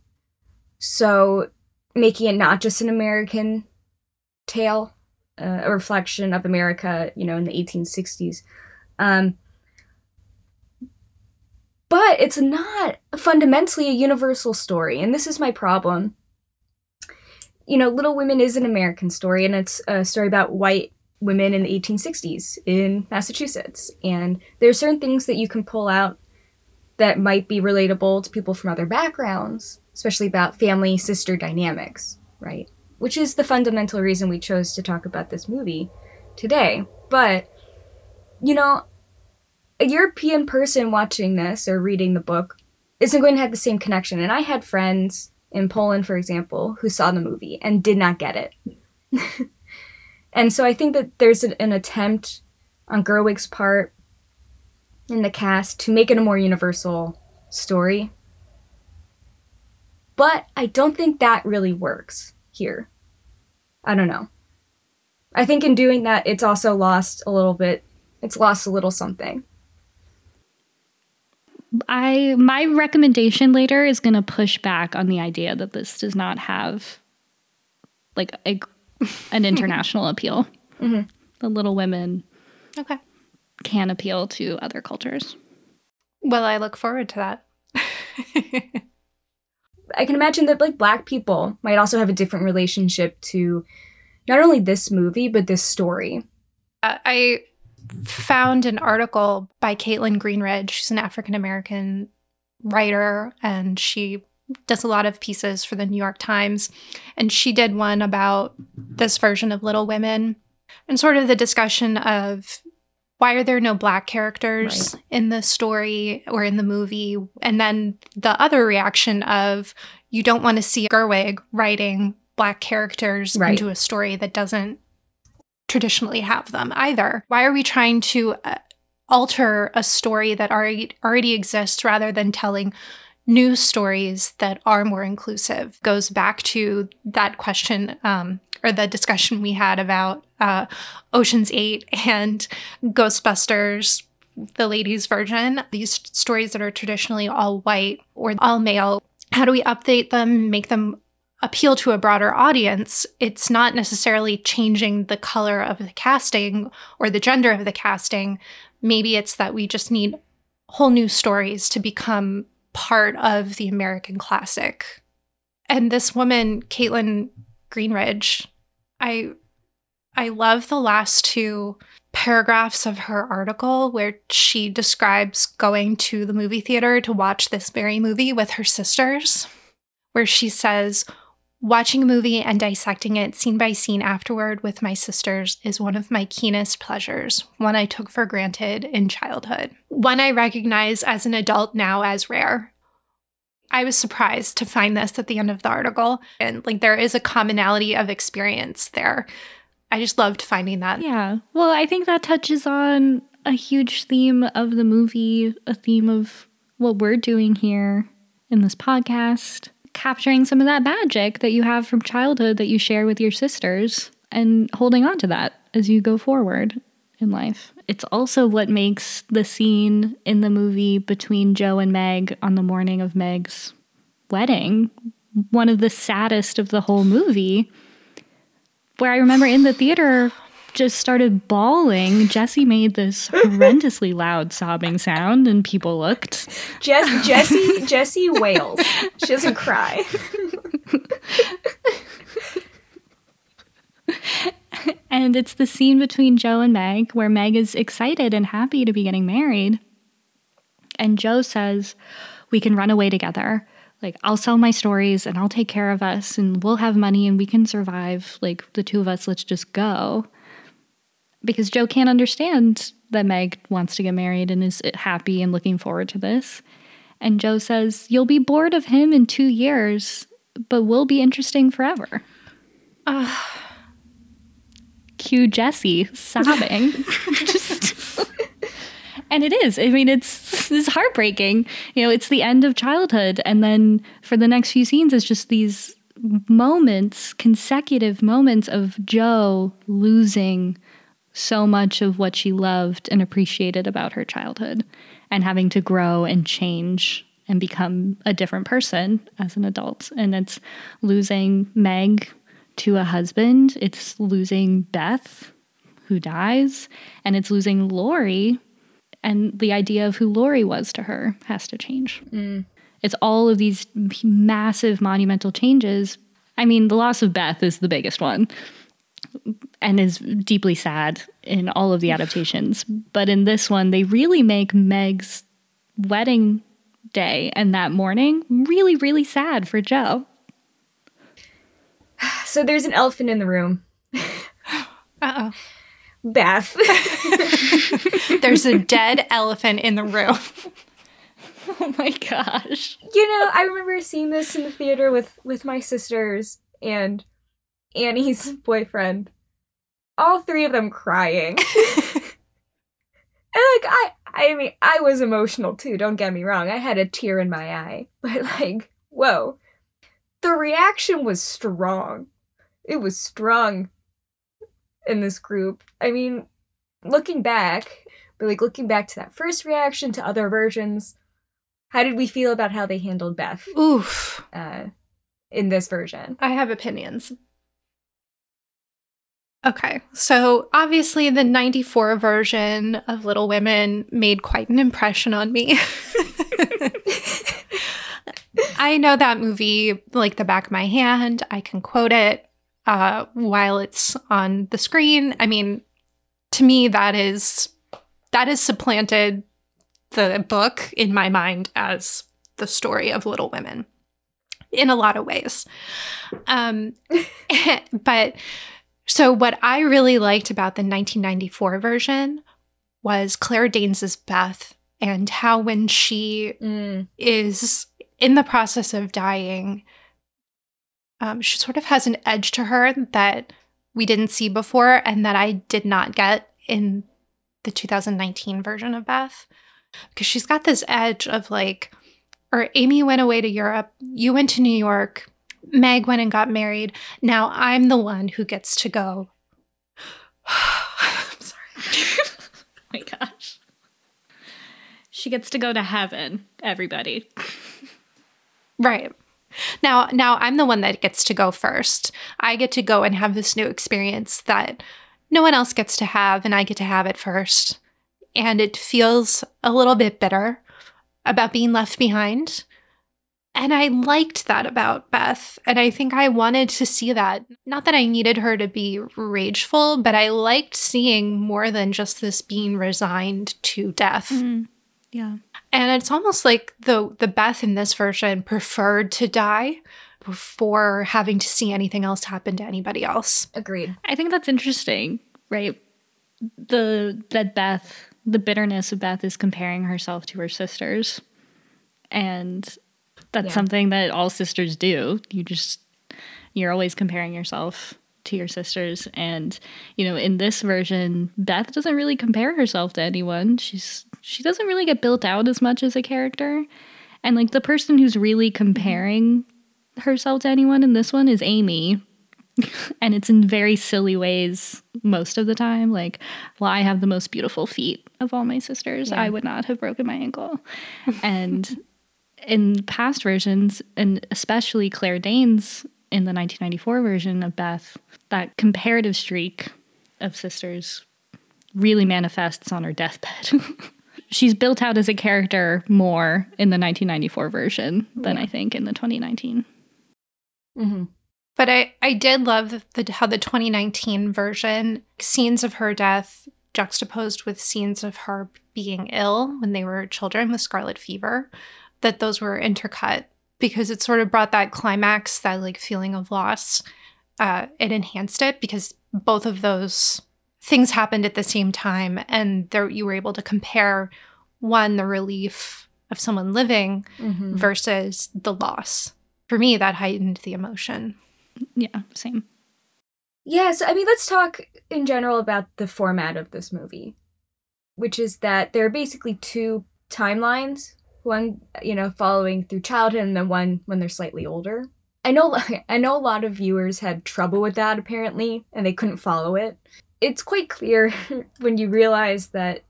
So making it not just an American tale, a reflection of America, you know, in the 1860s. But it's not fundamentally a universal story, and this is my problem. You know, Little Women is an American story, and it's a story about white women in the 1860s in Massachusetts. And there are certain things that you can pull out that might be relatable to people from other backgrounds, especially about family sister dynamics, right? Which is the fundamental reason we chose to talk about this movie today. But, you know, a European person watching this or reading the book isn't going to have the same connection. And I had friends in Poland, for example, who saw the movie and did not get it. And so I think that there's an attempt on Gerwig's part in the cast to make it a more universal story. But I don't think that really works here. I don't know. I think in doing that, it's also lost a little bit. It's lost a little something. My recommendation later is going to push back on the idea that this does not have like an international appeal. Mm-hmm. The Little Women can appeal to other cultures. Well, I look forward to that. I can imagine that like Black people might also have a different relationship to not only this movie, but this story. I found an article by Caitlyn Greenidge. She's an African-American writer, and she does a lot of pieces for the New York Times. And she did one about this version of Little Women and sort of the discussion of why are there no Black characters in the story or in the movie? And then the other reaction of you don't want to see Gerwig writing Black characters into a story that doesn't traditionally have them either. Why are we trying to alter a story that already exists rather than telling new stories that are more inclusive? Goes back to that question or the discussion we had about Ocean's 8 and Ghostbusters, the ladies' version, these stories that are traditionally all white or all male. How do we update them, make them appeal to a broader audience? It's not necessarily changing the color of the casting or the gender of the casting. Maybe it's that we just need whole new stories to become part of the American classic. And this woman, Caitlyn Greenidge, I love the last two paragraphs of her article where she describes going to the movie theater to watch this very movie with her sisters, where she says, "Watching a movie and dissecting it scene by scene afterward with my sisters is one of my keenest pleasures, one I took for granted in childhood, one I recognize as an adult now as rare." I was surprised to find this at the end of the article. And like there is a commonality of experience there. I just loved finding that. Yeah. Well, I think that touches on a huge theme of the movie, a theme of what we're doing here in this podcast, capturing some of that magic that you have from childhood that you share with your sisters and holding on to that as you go forward in life. It's also what makes the scene in the movie between Joe and Meg on the morning of Meg's wedding one of the saddest of the whole movie, where I remember in the theater just started bawling. Jesse made this horrendously loud sobbing sound and people looked. Jesse wails. She doesn't cry. And it's the scene between Joe and Meg where Meg is excited and happy to be getting married. And Joe says, "We can run away together. Like, I'll sell my stories and I'll take care of us and we'll have money and we can survive. Like, the two of us, let's just go." Because Joe can't understand that Meg wants to get married and is happy and looking forward to this. And Joe says, "You'll be bored of him in 2 years, but we'll be interesting forever." Cue Jesse sobbing. And it is. I mean, it's heartbreaking. You know, it's the end of childhood. And then for the next few scenes, it's just these moments, consecutive moments of Joe losing so much of what she loved and appreciated about her childhood and having to grow and change and become a different person as an adult. And it's losing Meg to a husband. It's losing Beth, who dies, and it's losing Lori. And the idea of who Lori was to her has to change. Mm. It's all of these massive monumental changes. I mean, the loss of Beth is the biggest one and is deeply sad in all of the adaptations. But in this one, they really make Meg's wedding day and that morning really, really sad for Joe. So there's an elephant in the room. Uh-oh. Beth. There's a dead elephant in the room. Oh my gosh. You know, I remember seeing this in the theater with my sisters and Annie's boyfriend. All three of them crying. And like I I mean, I was emotional too, don't get me wrong. I had a tear in my eye. But like, whoa. The reaction was strong. It was strong in this group. I mean, looking back, but like looking back to that first reaction to other versions, how did we feel about how they handled Beth? Oof. In this version? I have opinions. Okay, so obviously the 94 version of Little Women made quite an impression on me. I know that movie like the back of my hand. I can quote it while it's on the screen. I mean, to me, that is supplanted the book in my mind as the story of Little Women in a lot of ways. But... So what I really liked about the 1994 version was Claire Danes' Beth and how when she is in the process of dying, she sort of has an edge to her that we didn't see before and that I did not get in the 2019 version of Beth. Because she's got this edge of like, or Amy went away to Europe, you went to New York, Meg went and got married. Now I'm the one who gets to go. I'm sorry. Oh my gosh. She gets to go to heaven, everybody. Right. Now I'm the one that gets to go first. I get to go and have this new experience that no one else gets to have, and I get to have it first. And it feels a little bit bitter about being left behind. And I liked that about Beth, and I think I wanted to see that. Not that I needed her to be rageful, but I liked seeing more than just this being resigned to death. Mm. Yeah. And it's almost like the Beth in this version preferred to die before having to see anything else happen to anybody else. Agreed. I think that's interesting, right? The bitterness of Beth is comparing herself to her sisters, and... That's something that all sisters do. You're always comparing yourself to your sisters. And, you know, in this version, Beth doesn't really compare herself to anyone. She doesn't really get built out as much as a character. And, like, the person who's really comparing herself to anyone in this one is Amy. And it's in very silly ways most of the time. Like, well, I have the most beautiful feet of all my sisters. Yeah. I would not have broken my ankle. And... in past versions, and especially Claire Danes in the 1994 version of Beth, that comparative streak of sisters really manifests on her deathbed. She's built out as a character more in the 1994 version than I think in the 2019. Mm-hmm. But I did love how the 2019 version, scenes of her death juxtaposed with scenes of her being ill when they were children with scarlet fever, that those were intercut, because it sort of brought that climax, that like feeling of loss. It enhanced it because both of those things happened at the same time, and there you were able to compare one, the relief of someone living versus the loss. For me, that heightened the emotion. Yeah, same. Yeah, so I mean, let's talk in general about the format of this movie, which is that there are basically two timelines. One, you know, following through childhood, and then one when they're slightly older. I know a lot of viewers had trouble with that, apparently, and they couldn't follow it. It's quite clear when you realize that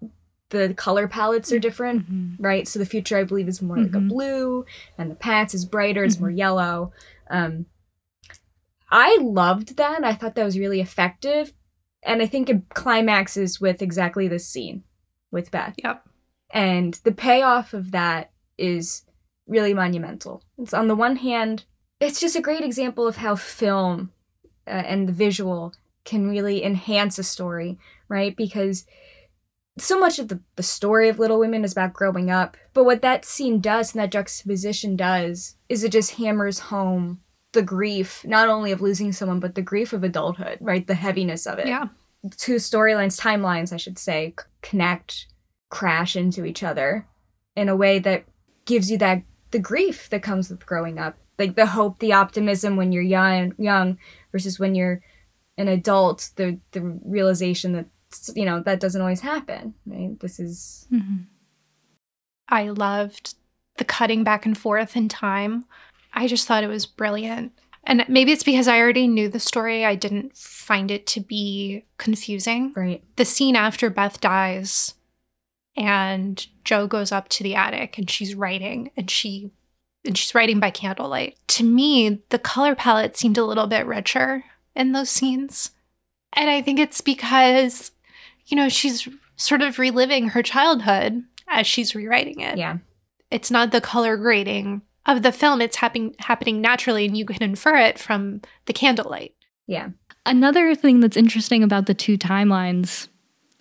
the color palettes are different, right? So the future, I believe, is more like a blue, and the past is brighter, it's more yellow. I loved that, and I thought that was really effective, and I think it climaxes with exactly this scene with Beth. Yep. And the payoff of that is really monumental. It's on the one hand, it's just a great example of how film and the visual can really enhance a story, right? Because so much of the story of Little Women is about growing up. But what that scene does and that juxtaposition does is it just hammers home the grief, not only of losing someone, but the grief of adulthood, right? The heaviness of it. Yeah. Two storylines, timelines, I should say, connect, crash into each other in a way that gives you that the grief that comes with growing up, like the hope, the optimism when you're young versus when you're an adult, the realization that, you know, that doesn't always happen, right? This is I loved the cutting back and forth in time. I just thought it was brilliant. And maybe it's because I already knew the story. I didn't find it to be confusing. Right. The scene after Beth dies and Jo goes up to the attic and she's writing, and she's writing by candlelight. To me, the color palette seemed a little bit richer in those scenes. And I think it's because, you know, she's sort of reliving her childhood as she's rewriting it. Yeah. It's not the color grading of the film. It's happening naturally, and you can infer it from the candlelight. Yeah. Another thing that's interesting about the two timelines,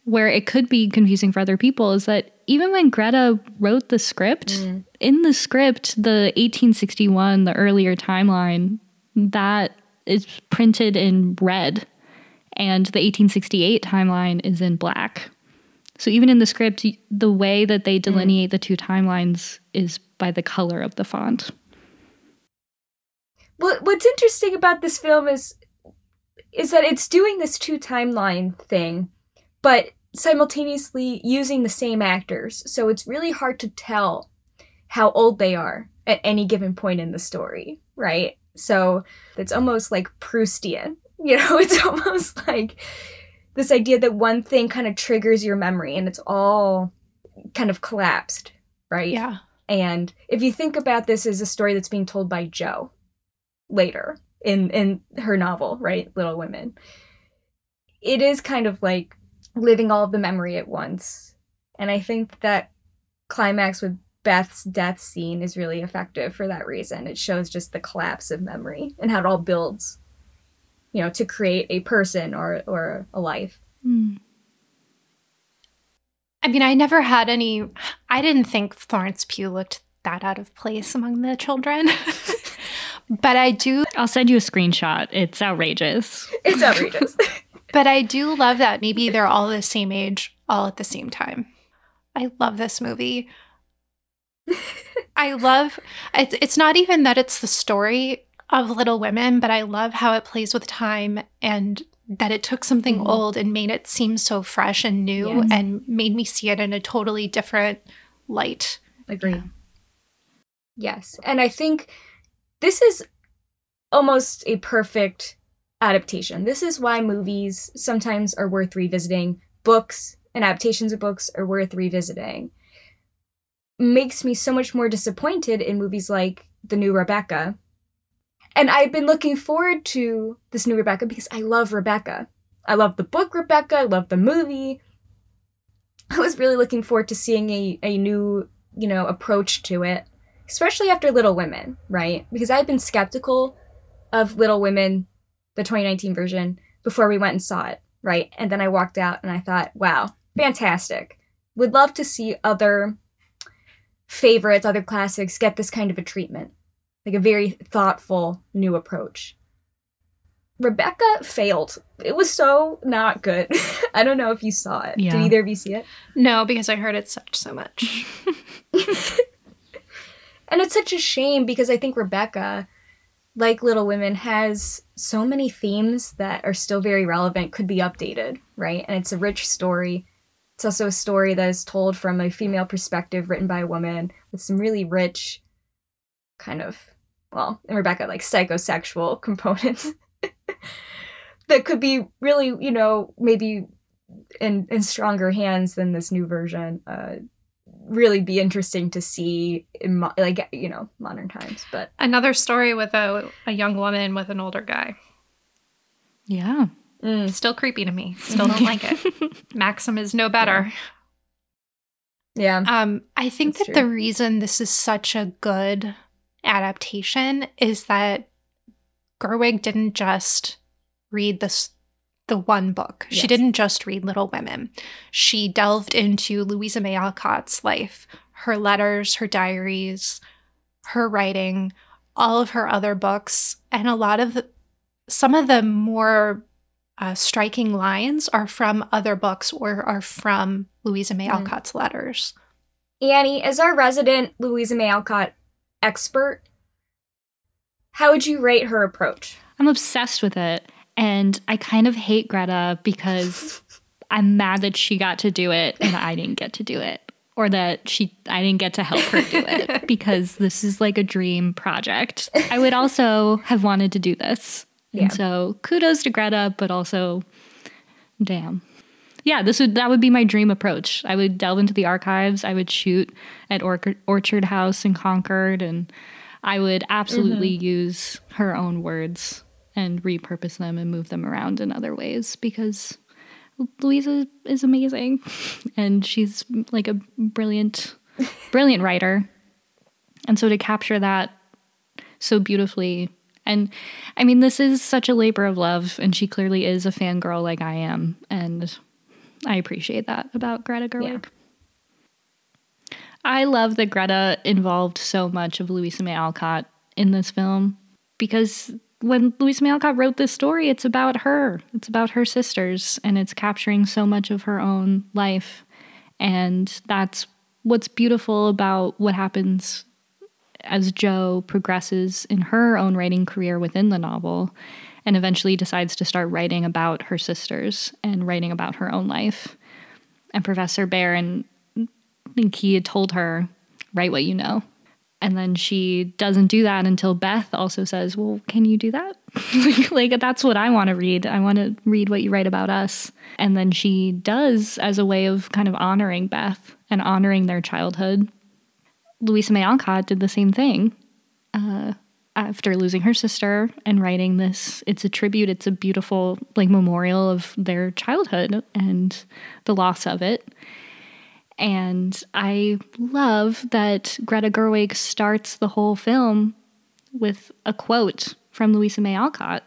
where it could be confusing for other people, is that even when Greta wrote the script, in the script, the 1861, the earlier timeline, that is printed in red, and the 1868 timeline is in black. So even in the script, the way that they delineate the two timelines is by the color of the font. Well, what's interesting about this film is that it's doing this two timeline thing, but simultaneously using the same actors. So it's really hard to tell how old they are at any given point in the story, right? So it's almost like Proustian. You know, it's almost like this idea that one thing kind of triggers your memory and it's all kind of collapsed, right? Yeah. And if you think about this as a story that's being told by Jo later in her novel, right, Little Women, it is kind of like living all of the memory at once. And I think that climax with Beth's death scene is really effective for that reason. It shows just the collapse of memory and how it all builds, you know, to create a person or a life. Mm. I mean, I didn't think Florence Pugh looked that out of place among the children. But I'll send you a screenshot. It's outrageous. But I do love that maybe they're all the same age, all at the same time. I love this movie. It's not even that it's the story of Little Women, but I love how it plays with time and that it took something old and made it seem so fresh and new and made me see it in a totally different light. Agree. Yeah. Yes. And I think this is almost a perfect adaptation. This is why movies sometimes are worth revisiting. Books and adaptations of books are worth revisiting. Makes me so much more disappointed in movies like The New Rebecca. And I've been looking forward to this new Rebecca because I love Rebecca. I love the book Rebecca. I love the movie. I was really looking forward to seeing a new, you know, approach to it, especially after Little Women, right? Because I've been skeptical of Little Women, the 2019 version, before we went and saw it, right? And then I walked out and I thought, wow, fantastic. Would love to see other favorites, other classics get this kind of a treatment. Like a very thoughtful new approach. Rebecca failed. It was so not good. I don't know if you saw it. Yeah. Did either of you see it? No, because I heard it sucked so much. And it's such a shame because I think Rebecca, like Little Women, has so many themes that are still very relevant, could be updated, right? And it's a rich story. It's also a story that is told from a female perspective, written by a woman, with some really rich kind of, well, and Rebecca, like psychosexual components that could be really, you know, maybe in stronger hands than this new version, really be interesting to see in like, you know, modern times. But another story with a young woman with an older guy. Yeah. Still creepy to me. Still don't like it. Maxim is no better. Yeah. I think that's true. The reason this is such a good adaptation is that Gerwig didn't just read the one book. Yes. She didn't just read Little Women. She delved into Louisa May Alcott's life, her letters, her diaries, her writing, all of her other books, and some of the more striking lines are from other books or are from Louisa May Alcott's letters. Annie, as our resident Louisa May Alcott expert, how would you rate her approach? I'm obsessed with it, and I kind of hate Greta because I'm mad that she got to do it and I didn't get to do it. or that I didn't get to help her do it because this is like a dream project. I would also have wanted to do this. Yeah. And so kudos to Greta, but also, damn. Yeah, that would be my dream approach. I would delve into the archives. I would shoot at Orchard House in Concord, and I would absolutely use her own words and repurpose them and move them around in other ways because Louisa is amazing, and she's like a brilliant, brilliant writer. And so to capture that so beautifully, and I mean, this is such a labor of love, and she clearly is a fangirl like I am, and I appreciate that about Greta Gerwig. Yeah. I love that Greta involved so much of Louisa May Alcott in this film, because when Louisa May Alcott wrote this story, it's about her. It's about her sisters, and it's capturing so much of her own life. And that's what's beautiful about what happens as Jo progresses in her own writing career within the novel, and eventually decides to start writing about her sisters and writing about her own life. And Professor Byrne, I think he had told her, write what you know. And then she doesn't do that until Beth also says, well, can you do that? like, that's what I want to read. I want to read what you write about us. And then she does, as a way of kind of honoring Beth and honoring their childhood. Louisa May Alcott did the same thing. After losing her sister and writing this, it's a tribute. It's a beautiful like memorial of their childhood and the loss of it. And I love that Greta Gerwig starts the whole film with a quote from Louisa May Alcott.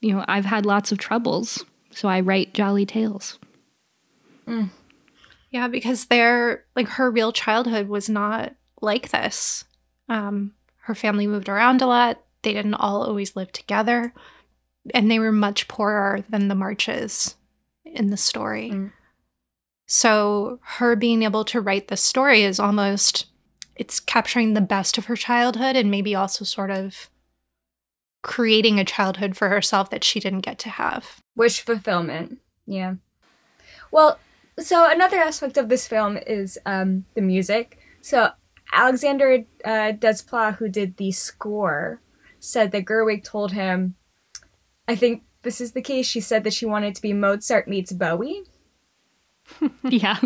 You know, I've had lots of troubles, so I write jolly tales. Mm. Yeah, because her real childhood was not like this. Her family moved around a lot. They didn't all always live together. And they were much poorer than the Marches in the story. Mm. So her being able to write this story is almost, it's capturing the best of her childhood and maybe also sort of creating a childhood for herself that she didn't get to have. Wish fulfillment. Yeah. Well, so another aspect of this film is the music. So Alexander Desplat, who did the score, said that Gerwig told him, I think this is the case, she said that she wanted to be Mozart meets Bowie. Yeah.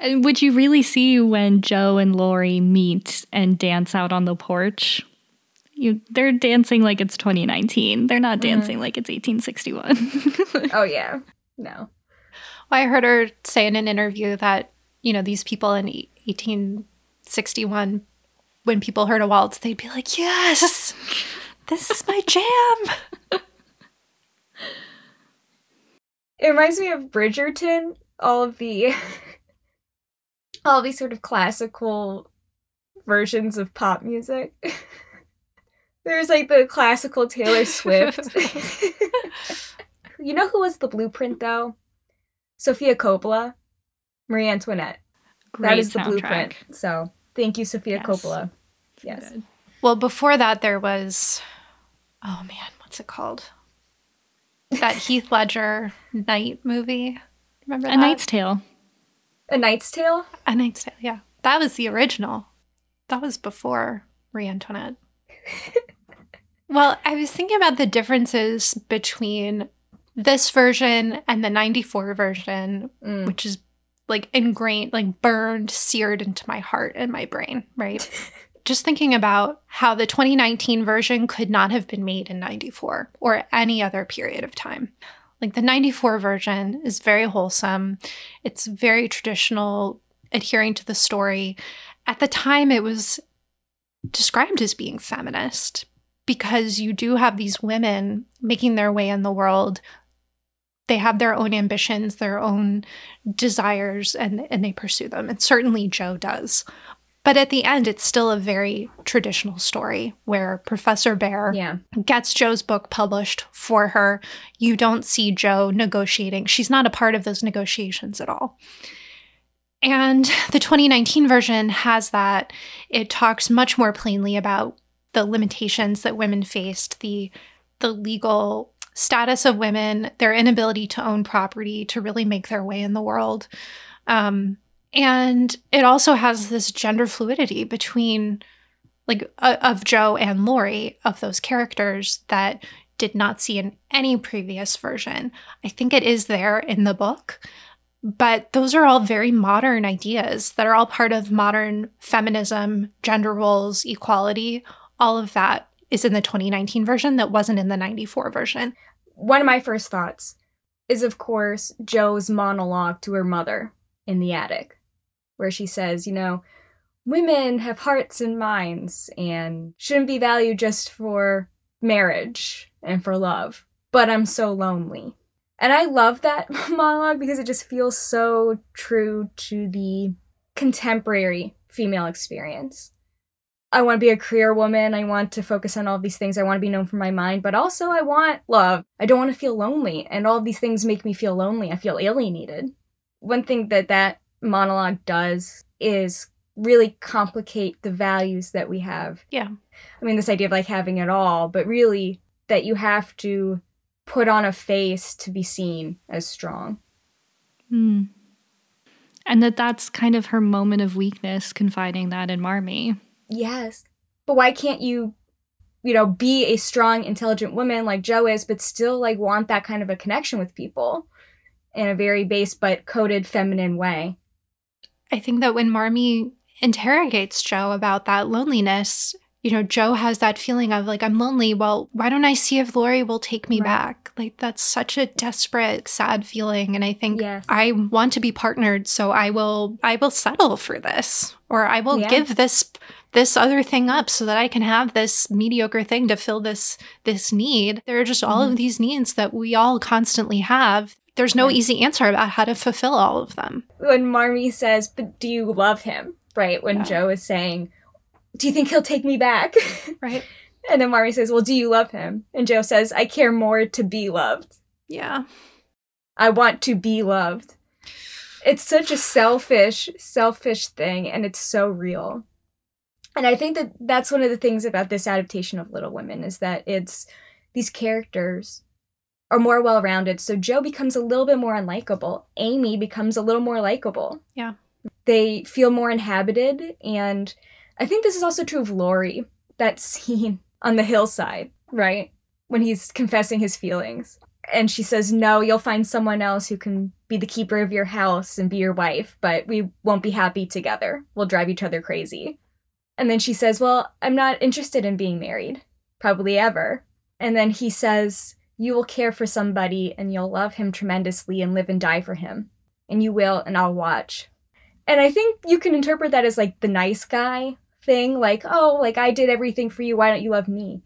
Which you really see when Jo and Laurie meet and dance out on the porch. They're dancing like it's 2019. They're not dancing like it's 1861. Oh, yeah. No. Well, I heard her say in an interview that, you know, these people in 1861, when people heard a waltz, they'd be like, yes, this is my jam. It reminds me of Bridgerton, all of these sort of classical versions of pop music. There's like the classical Taylor Swift. You know who was the blueprint, though? Sofia Coppola. Marie Antoinette. Great, that is the soundtrack. Blueprint. So thank you, Sofia Coppola. Yes. Good. Well, before that, there was, oh man, what's it called? That Heath Ledger Night movie. Remember that? A Knight's Tale. A Knight's Tale? A Knight's Tale, yeah. That was the original. That was before Marie Antoinette. Well, I was thinking about the differences between this version and the 94 version, which is like ingrained, like burned, seared into my heart and my brain, right? Just thinking about how the 2019 version could not have been made in 94 or any other period of time. Like the 94 version is very wholesome. It's very traditional, adhering to the story. At the time, it was described as being feminist because you do have these women making their way in the world. They have their own ambitions, their own desires, and they pursue them. And certainly Jo does. But at the end, it's still a very traditional story where Professor Byrne gets Jo's book published for her. You don't see Jo negotiating. She's not a part of those negotiations at all. And the 2019 version has that. It talks much more plainly about the limitations that women faced, the legal status of women, their inability to own property, to really make their way in the world, And it also has this gender fluidity between, like, of Joe and Laurie, of those characters that did not see in any previous version. I think it is there in the book, but those are all very modern ideas that are all part of modern feminism, gender roles, equality. All of that is in the 2019 version that wasn't in the 94 version. One of my first thoughts is, of course, Jo's monologue to her mother in the attic, where she says, you know, women have hearts and minds and shouldn't be valued just for marriage and for love, but I'm so lonely. And I love that monologue because it just feels so true to the contemporary female experience. I want to be a career woman. I want to focus on all these things. I want to be known for my mind, but also I want love. I don't want to feel lonely. And all these things make me feel lonely. I feel alienated. One thing that monologue does is really complicate the values that we have. Yeah. I mean, this idea of, like, having it all, but really that you have to put on a face to be seen as strong. Mm. And that's kind of her moment of weakness, confiding that in Marmee. Yes. But why can't you be a strong, intelligent woman like Joe is, but still, like, want that kind of a connection with people? In a very base but coded feminine way. I think that when Marmee interrogates Joe about that loneliness, Joe has that feeling of, like, I'm lonely. Well, why don't I see if Laurie will take me back? Like, that's such a desperate, sad feeling. And I think I want to be partnered, so I will settle for this, or I will give this other thing up so that I can have this mediocre thing to fill this need. There are just all of these needs that we all constantly have. There's no easy answer about how to fulfill all of them. When Marmee says, but do you love him? Right. When Joe is saying, do you think he'll take me back? Right. And then Marmee says, well, do you love him? And Joe says, I care more to be loved. Yeah. I want to be loved. It's such a selfish thing. And it's so real. And I think that that's one of the things about this adaptation of Little Women is that it's these characters are more well-rounded. So Joe becomes a little bit more unlikable. Amy becomes a little more likable. Yeah. They feel more inhabited. And I think this is also true of Laurie, that scene on the hillside, right? When he's confessing his feelings. And she says, no, you'll find someone else who can be the keeper of your house and be your wife, but we won't be happy together. We'll drive each other crazy. And then she says, well, I'm not interested in being married, probably ever. And then he says, you will care for somebody and you'll love him tremendously and live and die for him. And you will, and I'll watch. And I think you can interpret that as, like, the nice guy thing. Like, oh, like, I did everything for you. Why don't you love me?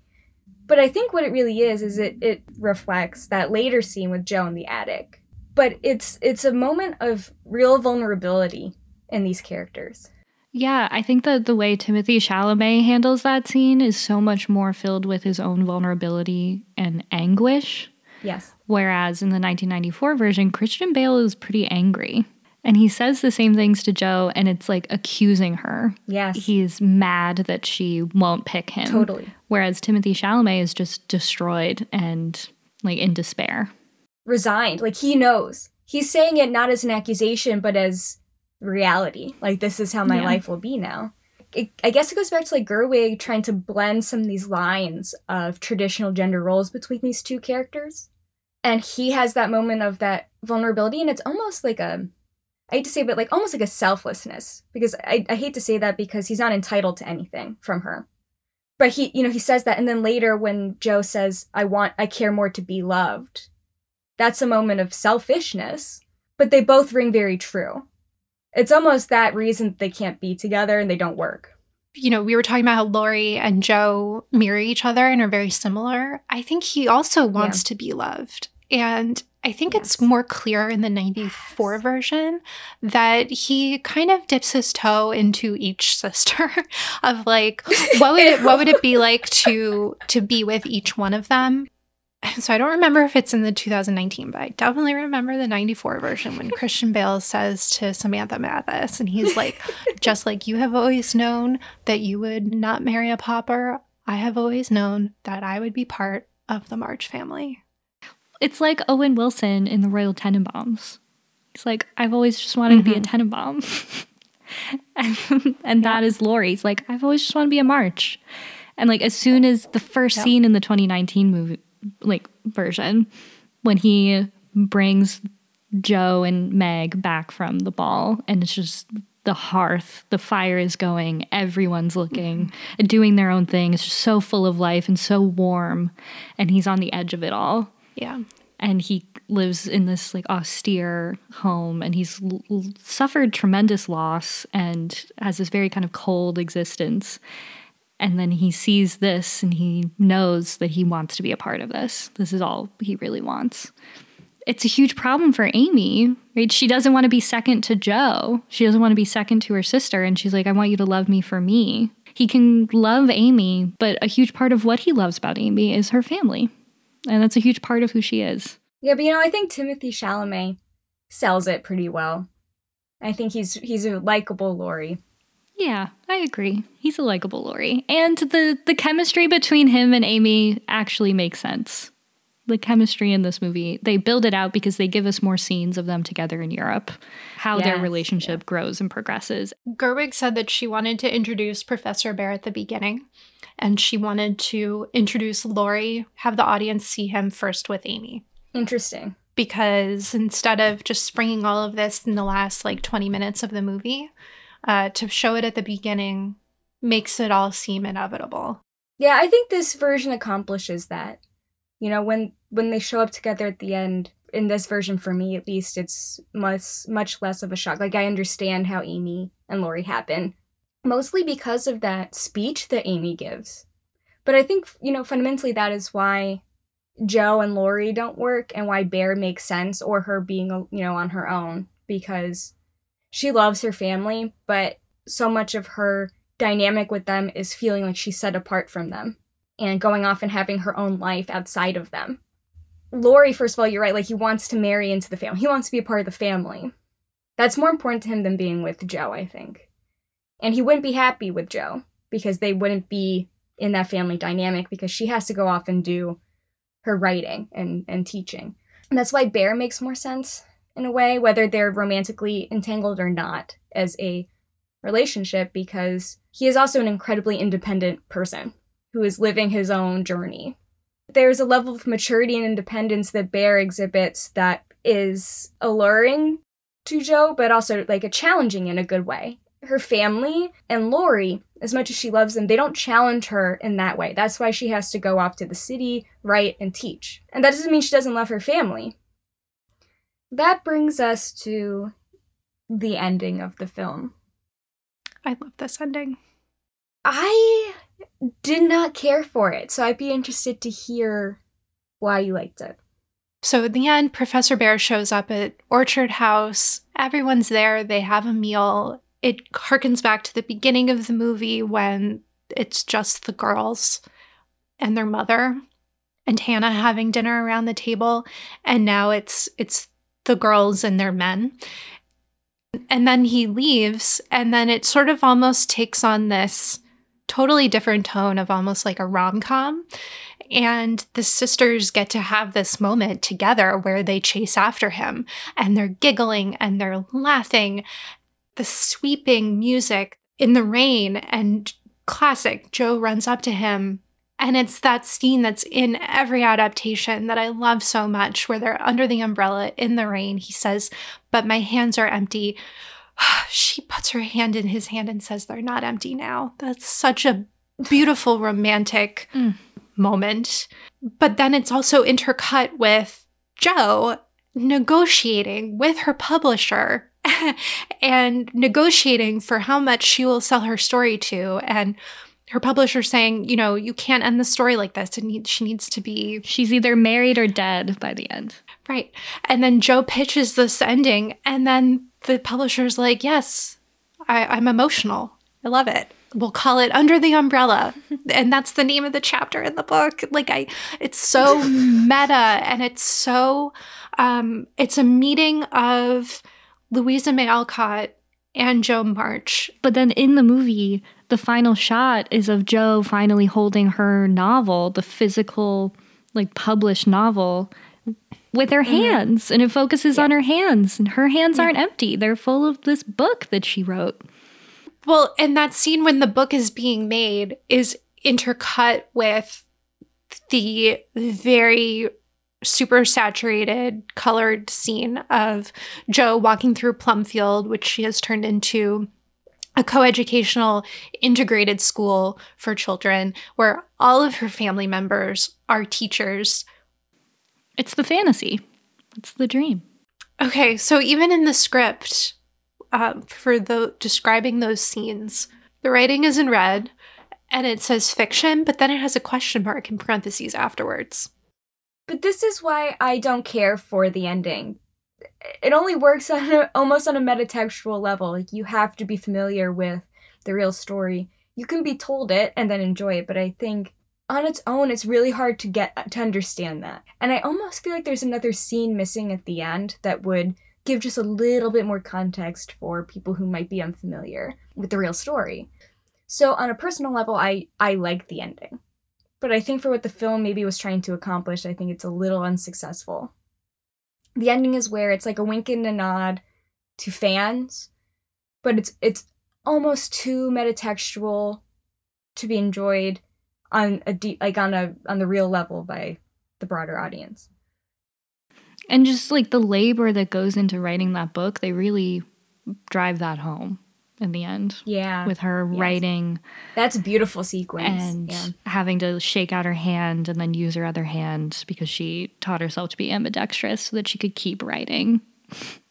But I think what it really is it reflects that later scene with Joe in the attic. But it's a moment of real vulnerability in these characters. Yeah, I think that the way Timothée Chalamet handles that scene is so much more filled with his own vulnerability and anguish. Yes. Whereas in the 1994 version, Christian Bale is pretty angry. And he says the same things to Joe, and it's, like, accusing her. Yes. He's mad that she won't pick him. Totally. Whereas Timothée Chalamet is just destroyed and, like, in despair. Resigned. Like, he knows. He's saying it not as an accusation, but as reality. Like, this is how my life will be now. I guess it goes back to, like, Gerwig trying to blend some of these lines of traditional gender roles between these two characters. And he has that moment of that vulnerability, and it's almost like I hate to say it, but, like, almost like a selflessness, because I hate to say that because he's not entitled to anything from her. But he, he says that, and then later when Joe says, I care more to be loved, that's a moment of selfishness, but they both ring very true. It's almost that reason they can't be together and they don't work. We were talking about how Laurie and Joe mirror each other and are very similar. I think he also wants to be loved. And I think it's more clear in the 94 version that he kind of dips his toe into each sister of, like, what would it be like to be with each one of them? So I don't remember if it's in the 2019, but I definitely remember the 94 version when Christian Bale says to Samantha Mathis, and he's like, just like you have always known that you would not marry a pauper, I have always known that I would be part of the March family. It's like Owen Wilson in The Royal Tenenbaums. He's like, I've always just wanted to be a Tenenbaum. and that is Laurie. He's like, I've always just wanted to be a March. And like, as soon as the first scene in the 2019 movie, like version, when he brings Joe and Meg back from the ball, and it's just the hearth, the fire is going, everyone's looking and doing their own thing. It's just so full of life and so warm, and he's on the edge of it all. Yeah. And he lives in this like austere home, and he's suffered tremendous loss and has this very kind of cold existence. And then he sees this, and he knows that he wants to be a part of this. This is all he really wants. It's a huge problem for Amy, right? She doesn't want to be second to Joe. She doesn't want to be second to her sister. And she's like, I want you to love me for me. He can love Amy, but a huge part of what he loves about Amy is her family. And that's a huge part of who she is. Yeah, but, you know, I think Timothée Chalamet sells it pretty well. I think he's a likable Laurie. Yeah, I agree. He's a likable Laurie. And the chemistry between him and Amy actually makes sense. The chemistry in this movie, they build it out because they give us more scenes of them together in Europe, how their relationship grows and progresses. Gerwig said that she wanted to introduce Professor Bear at the beginning, and she wanted to introduce Laurie, have the audience see him first with Amy. Interesting. Because instead of just springing all of this in the last, like, 20 minutes of the movie, to show it at the beginning makes it all seem inevitable. Yeah, I think this version accomplishes that. You know, when they show up together at the end, in this version for me at least, it's much less of a shock. Like, I understand how Amy and Laurie happen, mostly because of that speech that Amy gives. But I think, you know, fundamentally that is why Joe and Laurie don't work, and why Bear makes sense, or her being, you know, on her own, because she loves her family, but so much of her dynamic with them is feeling like she's set apart from them and going off and having her own life outside of them. Laurie, first of all, you're right, like, he wants to marry into the family. He wants to be a part of the family. That's more important to him than being with Joe, I think. And he wouldn't be happy with Joe, because they wouldn't be in that family dynamic, because she has to go off and do her writing and teaching. And that's why Bear makes more sense, in a way, whether they're romantically entangled or not, as a relationship, because he is also an incredibly independent person who is living his own journey. There's a level of maturity and independence that Bear exhibits that is alluring to Joe, but also, like, a challenging in a good way. Her family and Laurie, as much as she loves them, they don't challenge her in that way. That's why she has to go off to the city, write, and teach. And that doesn't mean she doesn't love her family. That brings us to the ending of the film. I love this ending. I did not care for it, so I'd be interested to hear why you liked it. So in the end, Professor Bear shows up at Orchard House. Everyone's there. They have a meal. It harkens back to the beginning of the movie when it's just the girls and their mother and Hannah having dinner around the table. And now it's the girls and their men. And then he leaves, and then it sort of almost takes on this totally different tone of almost like a rom-com. And the sisters get to have this moment together where they chase after him, and they're giggling and they're laughing. The sweeping music in the rain, and classic Joe runs up to him. And it's that scene that's in every adaptation that I love so much, where they're under the umbrella in the rain. He says, but my hands are empty. She puts her hand in his hand and says, they're not empty now. That's such a beautiful, romantic moment. But then it's also intercut with Joe negotiating with her publisher and negotiating for how much she will sell her story to, and her publisher saying, you know, you can't end the story like this. And she needs to be... She's either married or dead by the end. Right. And then Joe pitches this ending. And then the publisher's like, yes, I'm emotional. I love it. We'll call it Under the Umbrella. And that's the name of the chapter in the book. Like, it's so meta. And it's so... it's a meeting of Louisa May Alcott and Joe March. But then in the movie... The final shot is of Joe finally holding her novel, the physical, like, published novel, with her hands, and it focuses on her hands, and her hands aren't empty. They're full of this book that she wrote. Well, and that scene when the book is being made is intercut with the very super saturated colored scene of Jo walking through Plumfield, which she has turned into a coeducational integrated school for children where all of her family members are teachers. It's the fantasy. It's the dream. Okay, so even in the script for the describing those scenes, the writing is in red and it says fiction, but then it has a question mark in parentheses afterwards. But this is why I don't care for the ending. It only works on almost on a metatextual level. Like, you have to be familiar with the real story. You can be told it and then enjoy it, but I think on its own, it's really hard to get to understand that. And I almost feel like there's another scene missing at the end that would give just a little bit more context for people who might be unfamiliar with the real story. So on a personal level, I like the ending. But I think for what the film maybe was trying to accomplish, I think it's a little unsuccessful. The ending is where it's like a wink and a nod to fans, but it's almost too metatextual to be enjoyed on a on the real level by the broader audience. And just like the labor that goes into writing that book, they really drive that home in the end. Yeah. With her writing. That's a beautiful sequence. And having to shake out her hand and then use her other hand because she taught herself to be ambidextrous so that she could keep writing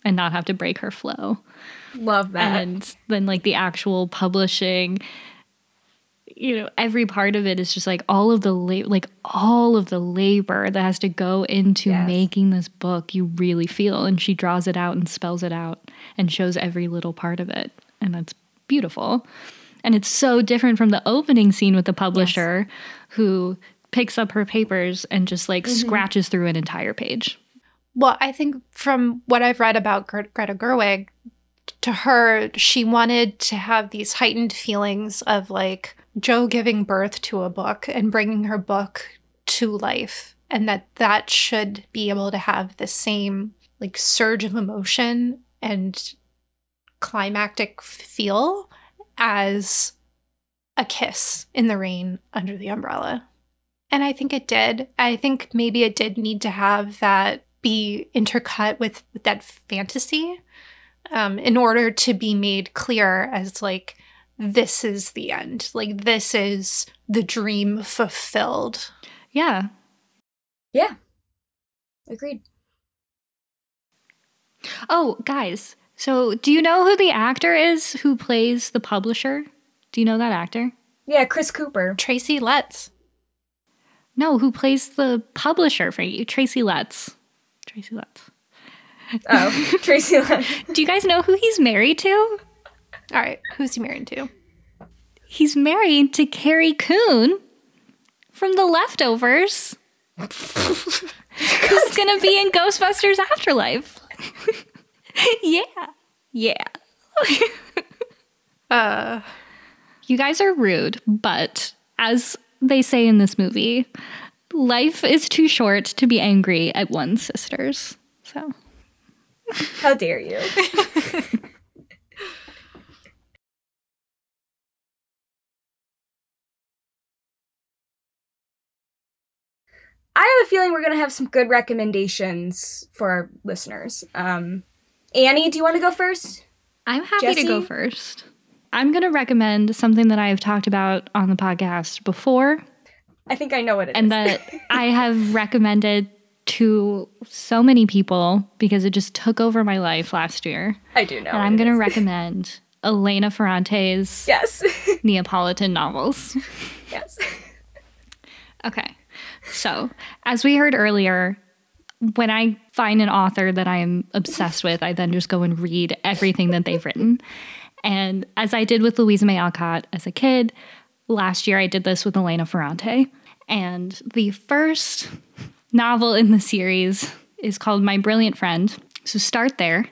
and not have to break her flow. Love that. And then like the actual publishing, you know, every part of it is just like all of the labor that has to go into making this book, you really feel. And she draws it out and spells it out and shows every little part of it. And that's beautiful. And it's so different from the opening scene with the publisher who picks up her papers and just like scratches through an entire page. Well, I think from what I've read about Greta Gerwig, to her, she wanted to have these heightened feelings of like Jo giving birth to a book and bringing her book to life. And that should be able to have the same like surge of emotion and climactic feel as a kiss in the rain under the umbrella. And I think it did. I think maybe it did need to have that be intercut with that fantasy in order to be made clear as like, this is the end. Like, this is the dream fulfilled. Yeah. Yeah. Agreed. Oh, guys. So, do you know who the actor is who plays the publisher? Do you know that actor? Yeah, Chris Cooper. Tracy Letts. No, who plays the publisher for you? Tracy Letts. Oh, Tracy Letts. Do you guys know who he's married to? All right, who's he married to? He's married to Carrie Coon from The Leftovers. Who's going to be in Ghostbusters Afterlife? Yeah. You guys are rude, but as they say in this movie, life is too short to be angry at one's sisters. So, how dare you? I have a feeling we're going to have some good recommendations for our listeners. Annie, do you want to go first? I'm happy to go first. I'm going to recommend something that I have talked about on the podcast before. I think I know what it is. And that I have recommended to so many people because it just took over my life last year. I do know. And I'm going to recommend Elena Ferrante's Neapolitan novels. Yes. Okay. So, as we heard earlier, when I find an author that I am obsessed with, I then just go and read everything that they've written. And as I did with Louisa May Alcott as a kid, last year I did this with Elena Ferrante. And the first novel in the series is called My Brilliant Friend. So start there.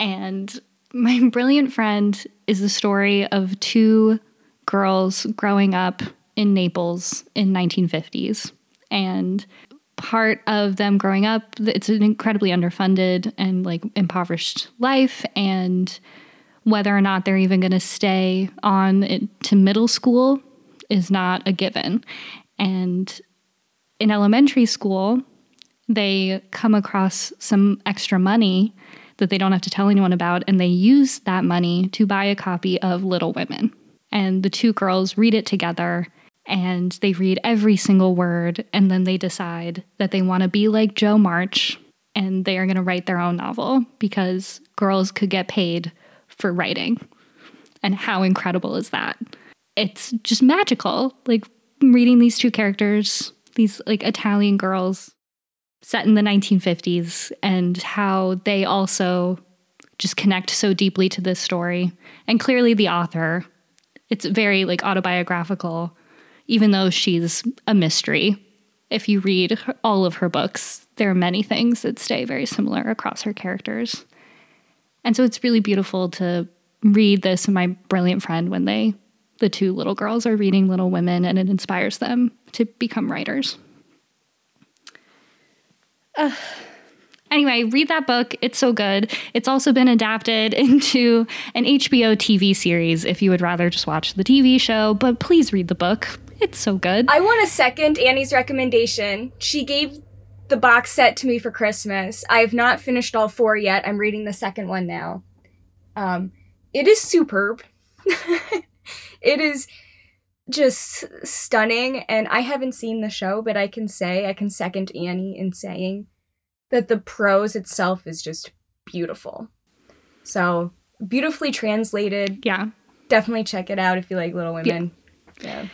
And My Brilliant Friend is the story of two girls growing up in Naples in 1950s. And part of them growing up. It's an incredibly underfunded and like impoverished life, and whether or not they're even going to stay on it to middle school is not a given. And in elementary school, they come across some extra money that they don't have to tell anyone about, and they use that money to buy a copy of Little Women. And the two girls read it together, and they read every single word, and then they decide that they want to be like Jo March, and they are going to write their own novel because girls could get paid for writing. And how incredible is that? It's just magical, like reading these two characters, these like Italian girls set in the 1950s, and how they also just connect so deeply to this story. And clearly the author, it's very like autobiographical, even though she's a mystery. If you read all of her books, there are many things that stay very similar across her characters. And so it's really beautiful to read this in My Brilliant Friend when the two little girls are reading Little Women, and it inspires them to become writers. Anyway, read that book. It's so good. It's also been adapted into an HBO TV series if you would rather just watch the TV show, but please read the book. It's so good. I want to second Annie's recommendation. She gave the box set to me for Christmas. I have not finished all four yet. I'm reading the second one now. It is superb. It is just stunning, and I haven't seen the show, but I can second Annie in saying that the prose itself is just beautiful. So beautifully translated. Yeah. Definitely check it out if you like Little Women. Yeah.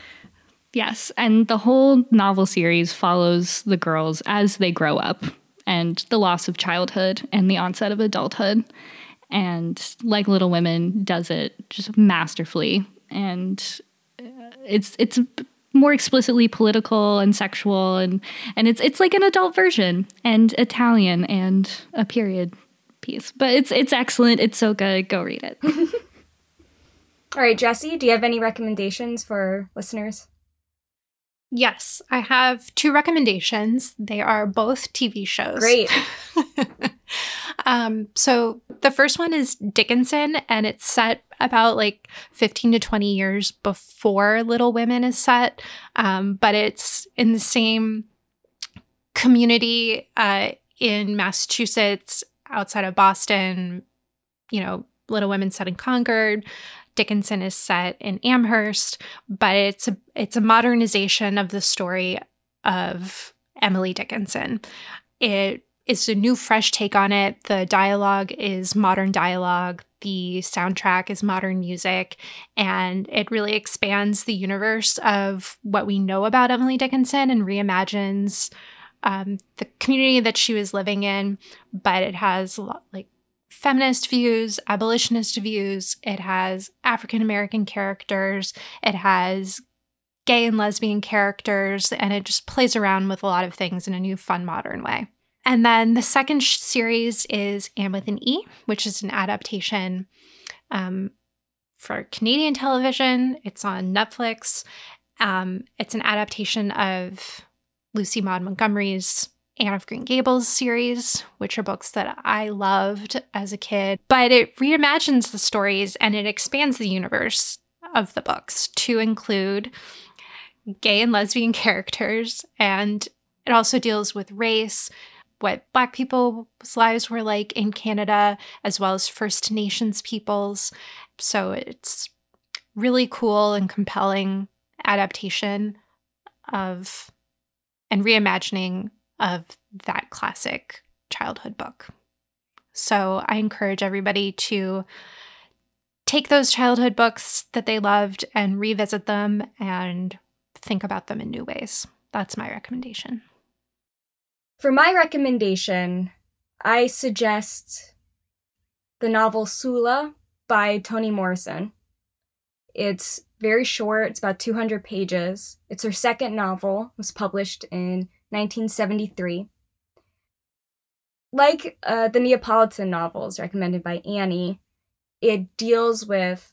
Yes. And the whole novel series follows the girls as they grow up, and the loss of childhood and the onset of adulthood. And like Little Women, does it just masterfully. And it's more explicitly political and sexual, and it's like an adult version, and Italian, and a period piece. But it's excellent. It's so good. Go read it. All right, Jessie, do you have any recommendations for listeners? Yes, I have two recommendations. They are both TV shows. Great. So the first one is Dickinson, and it's set about like 15 to 20 years before Little Women is set, but it's in the same community in Massachusetts outside of Boston. You know, Little Women set in Concord. Dickinson is set in Amherst, but it's a modernization of the story of Emily Dickinson. It is a new, fresh take on it. The dialogue is modern dialogue. The soundtrack is modern music, and it really expands the universe of what we know about Emily Dickinson and reimagines the community that she was living in. But it has a lot, like, feminist views, abolitionist views, it has African-American characters, it has gay and lesbian characters, and it just plays around with a lot of things in a new, fun, modern way. And then the second series is Anne with an E, which is an adaptation for Canadian television. It's on Netflix. It's an adaptation of Lucy Maud Montgomery's Anne of Green Gables series, which are books that I loved as a kid, but it reimagines the stories and it expands the universe of the books to include gay and lesbian characters, and it also deals with race, what Black people's lives were like in Canada, as well as First Nations peoples. So it's really cool and compelling adaptation of and reimagining of that classic childhood book. So I encourage everybody to take those childhood books that they loved and revisit them and think about them in new ways. That's my recommendation. For my recommendation, I suggest the novel Sula by Toni Morrison. It's very short. It's about 200 pages. It's her second novel. It was published in 1973. Like the Neapolitan novels recommended by Annie, it deals with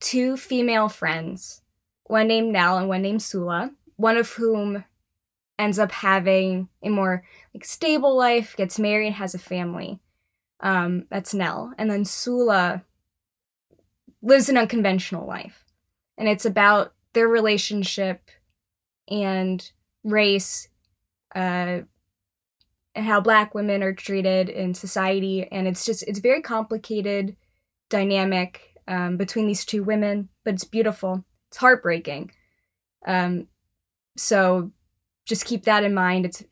two female friends, one named Nell and one named Sula, one of whom ends up having a more like stable life, gets married, has a family. That's Nell. And then Sula lives an unconventional life. And it's about their relationship and race, and how Black women are treated in society. And it's very complicated dynamic between these two women, but it's beautiful. It's heartbreaking. So just keep that in mind. It's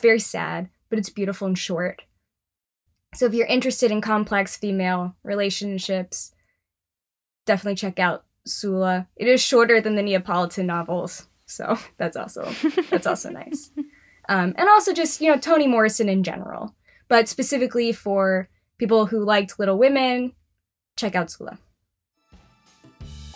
very sad, but it's beautiful and short. So if you're interested in complex female relationships, definitely check out Sula. It is shorter than the Neapolitan novels, so that's also nice. And also just, Toni Morrison in general. But specifically for people who liked Little Women, check out Sula.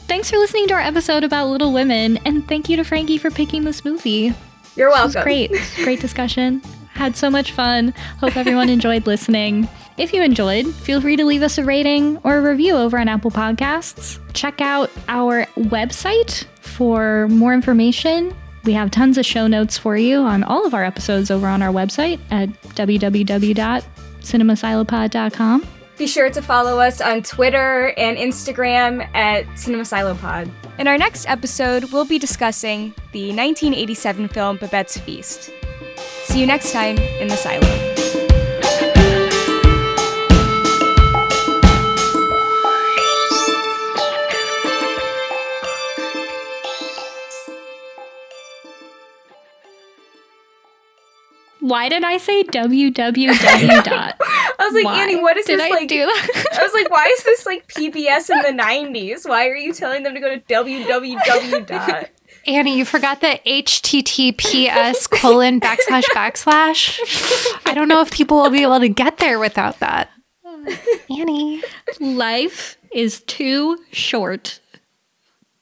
Thanks for listening to our episode about Little Women, and thank you to Frankie for picking this movie. You're welcome. It was great. Great discussion. Had so much fun. Hope everyone enjoyed listening. If you enjoyed, feel free to leave us a rating or a review over on Apple Podcasts. Check out our website for more information. We have tons of show notes for you on all of our episodes over on our website at www.cinemasylopod.com. Be sure to follow us on Twitter and Instagram at CinemaSiloPod. In our next episode, we'll be discussing the 1987 film Babette's Feast. See you next time in the silo. Why did I say www dot? I was like, why? Annie, what is did this I like? Do that? I was like, why is this like PBS in the 90s? Why are you telling them to go to www dot? Annie, you forgot the https :// I don't know if people will be able to get there without that. Annie, life is too short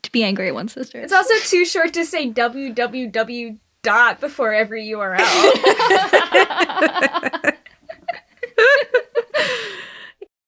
to be angry at one sister. It's also too short to say www. Dot before every URL.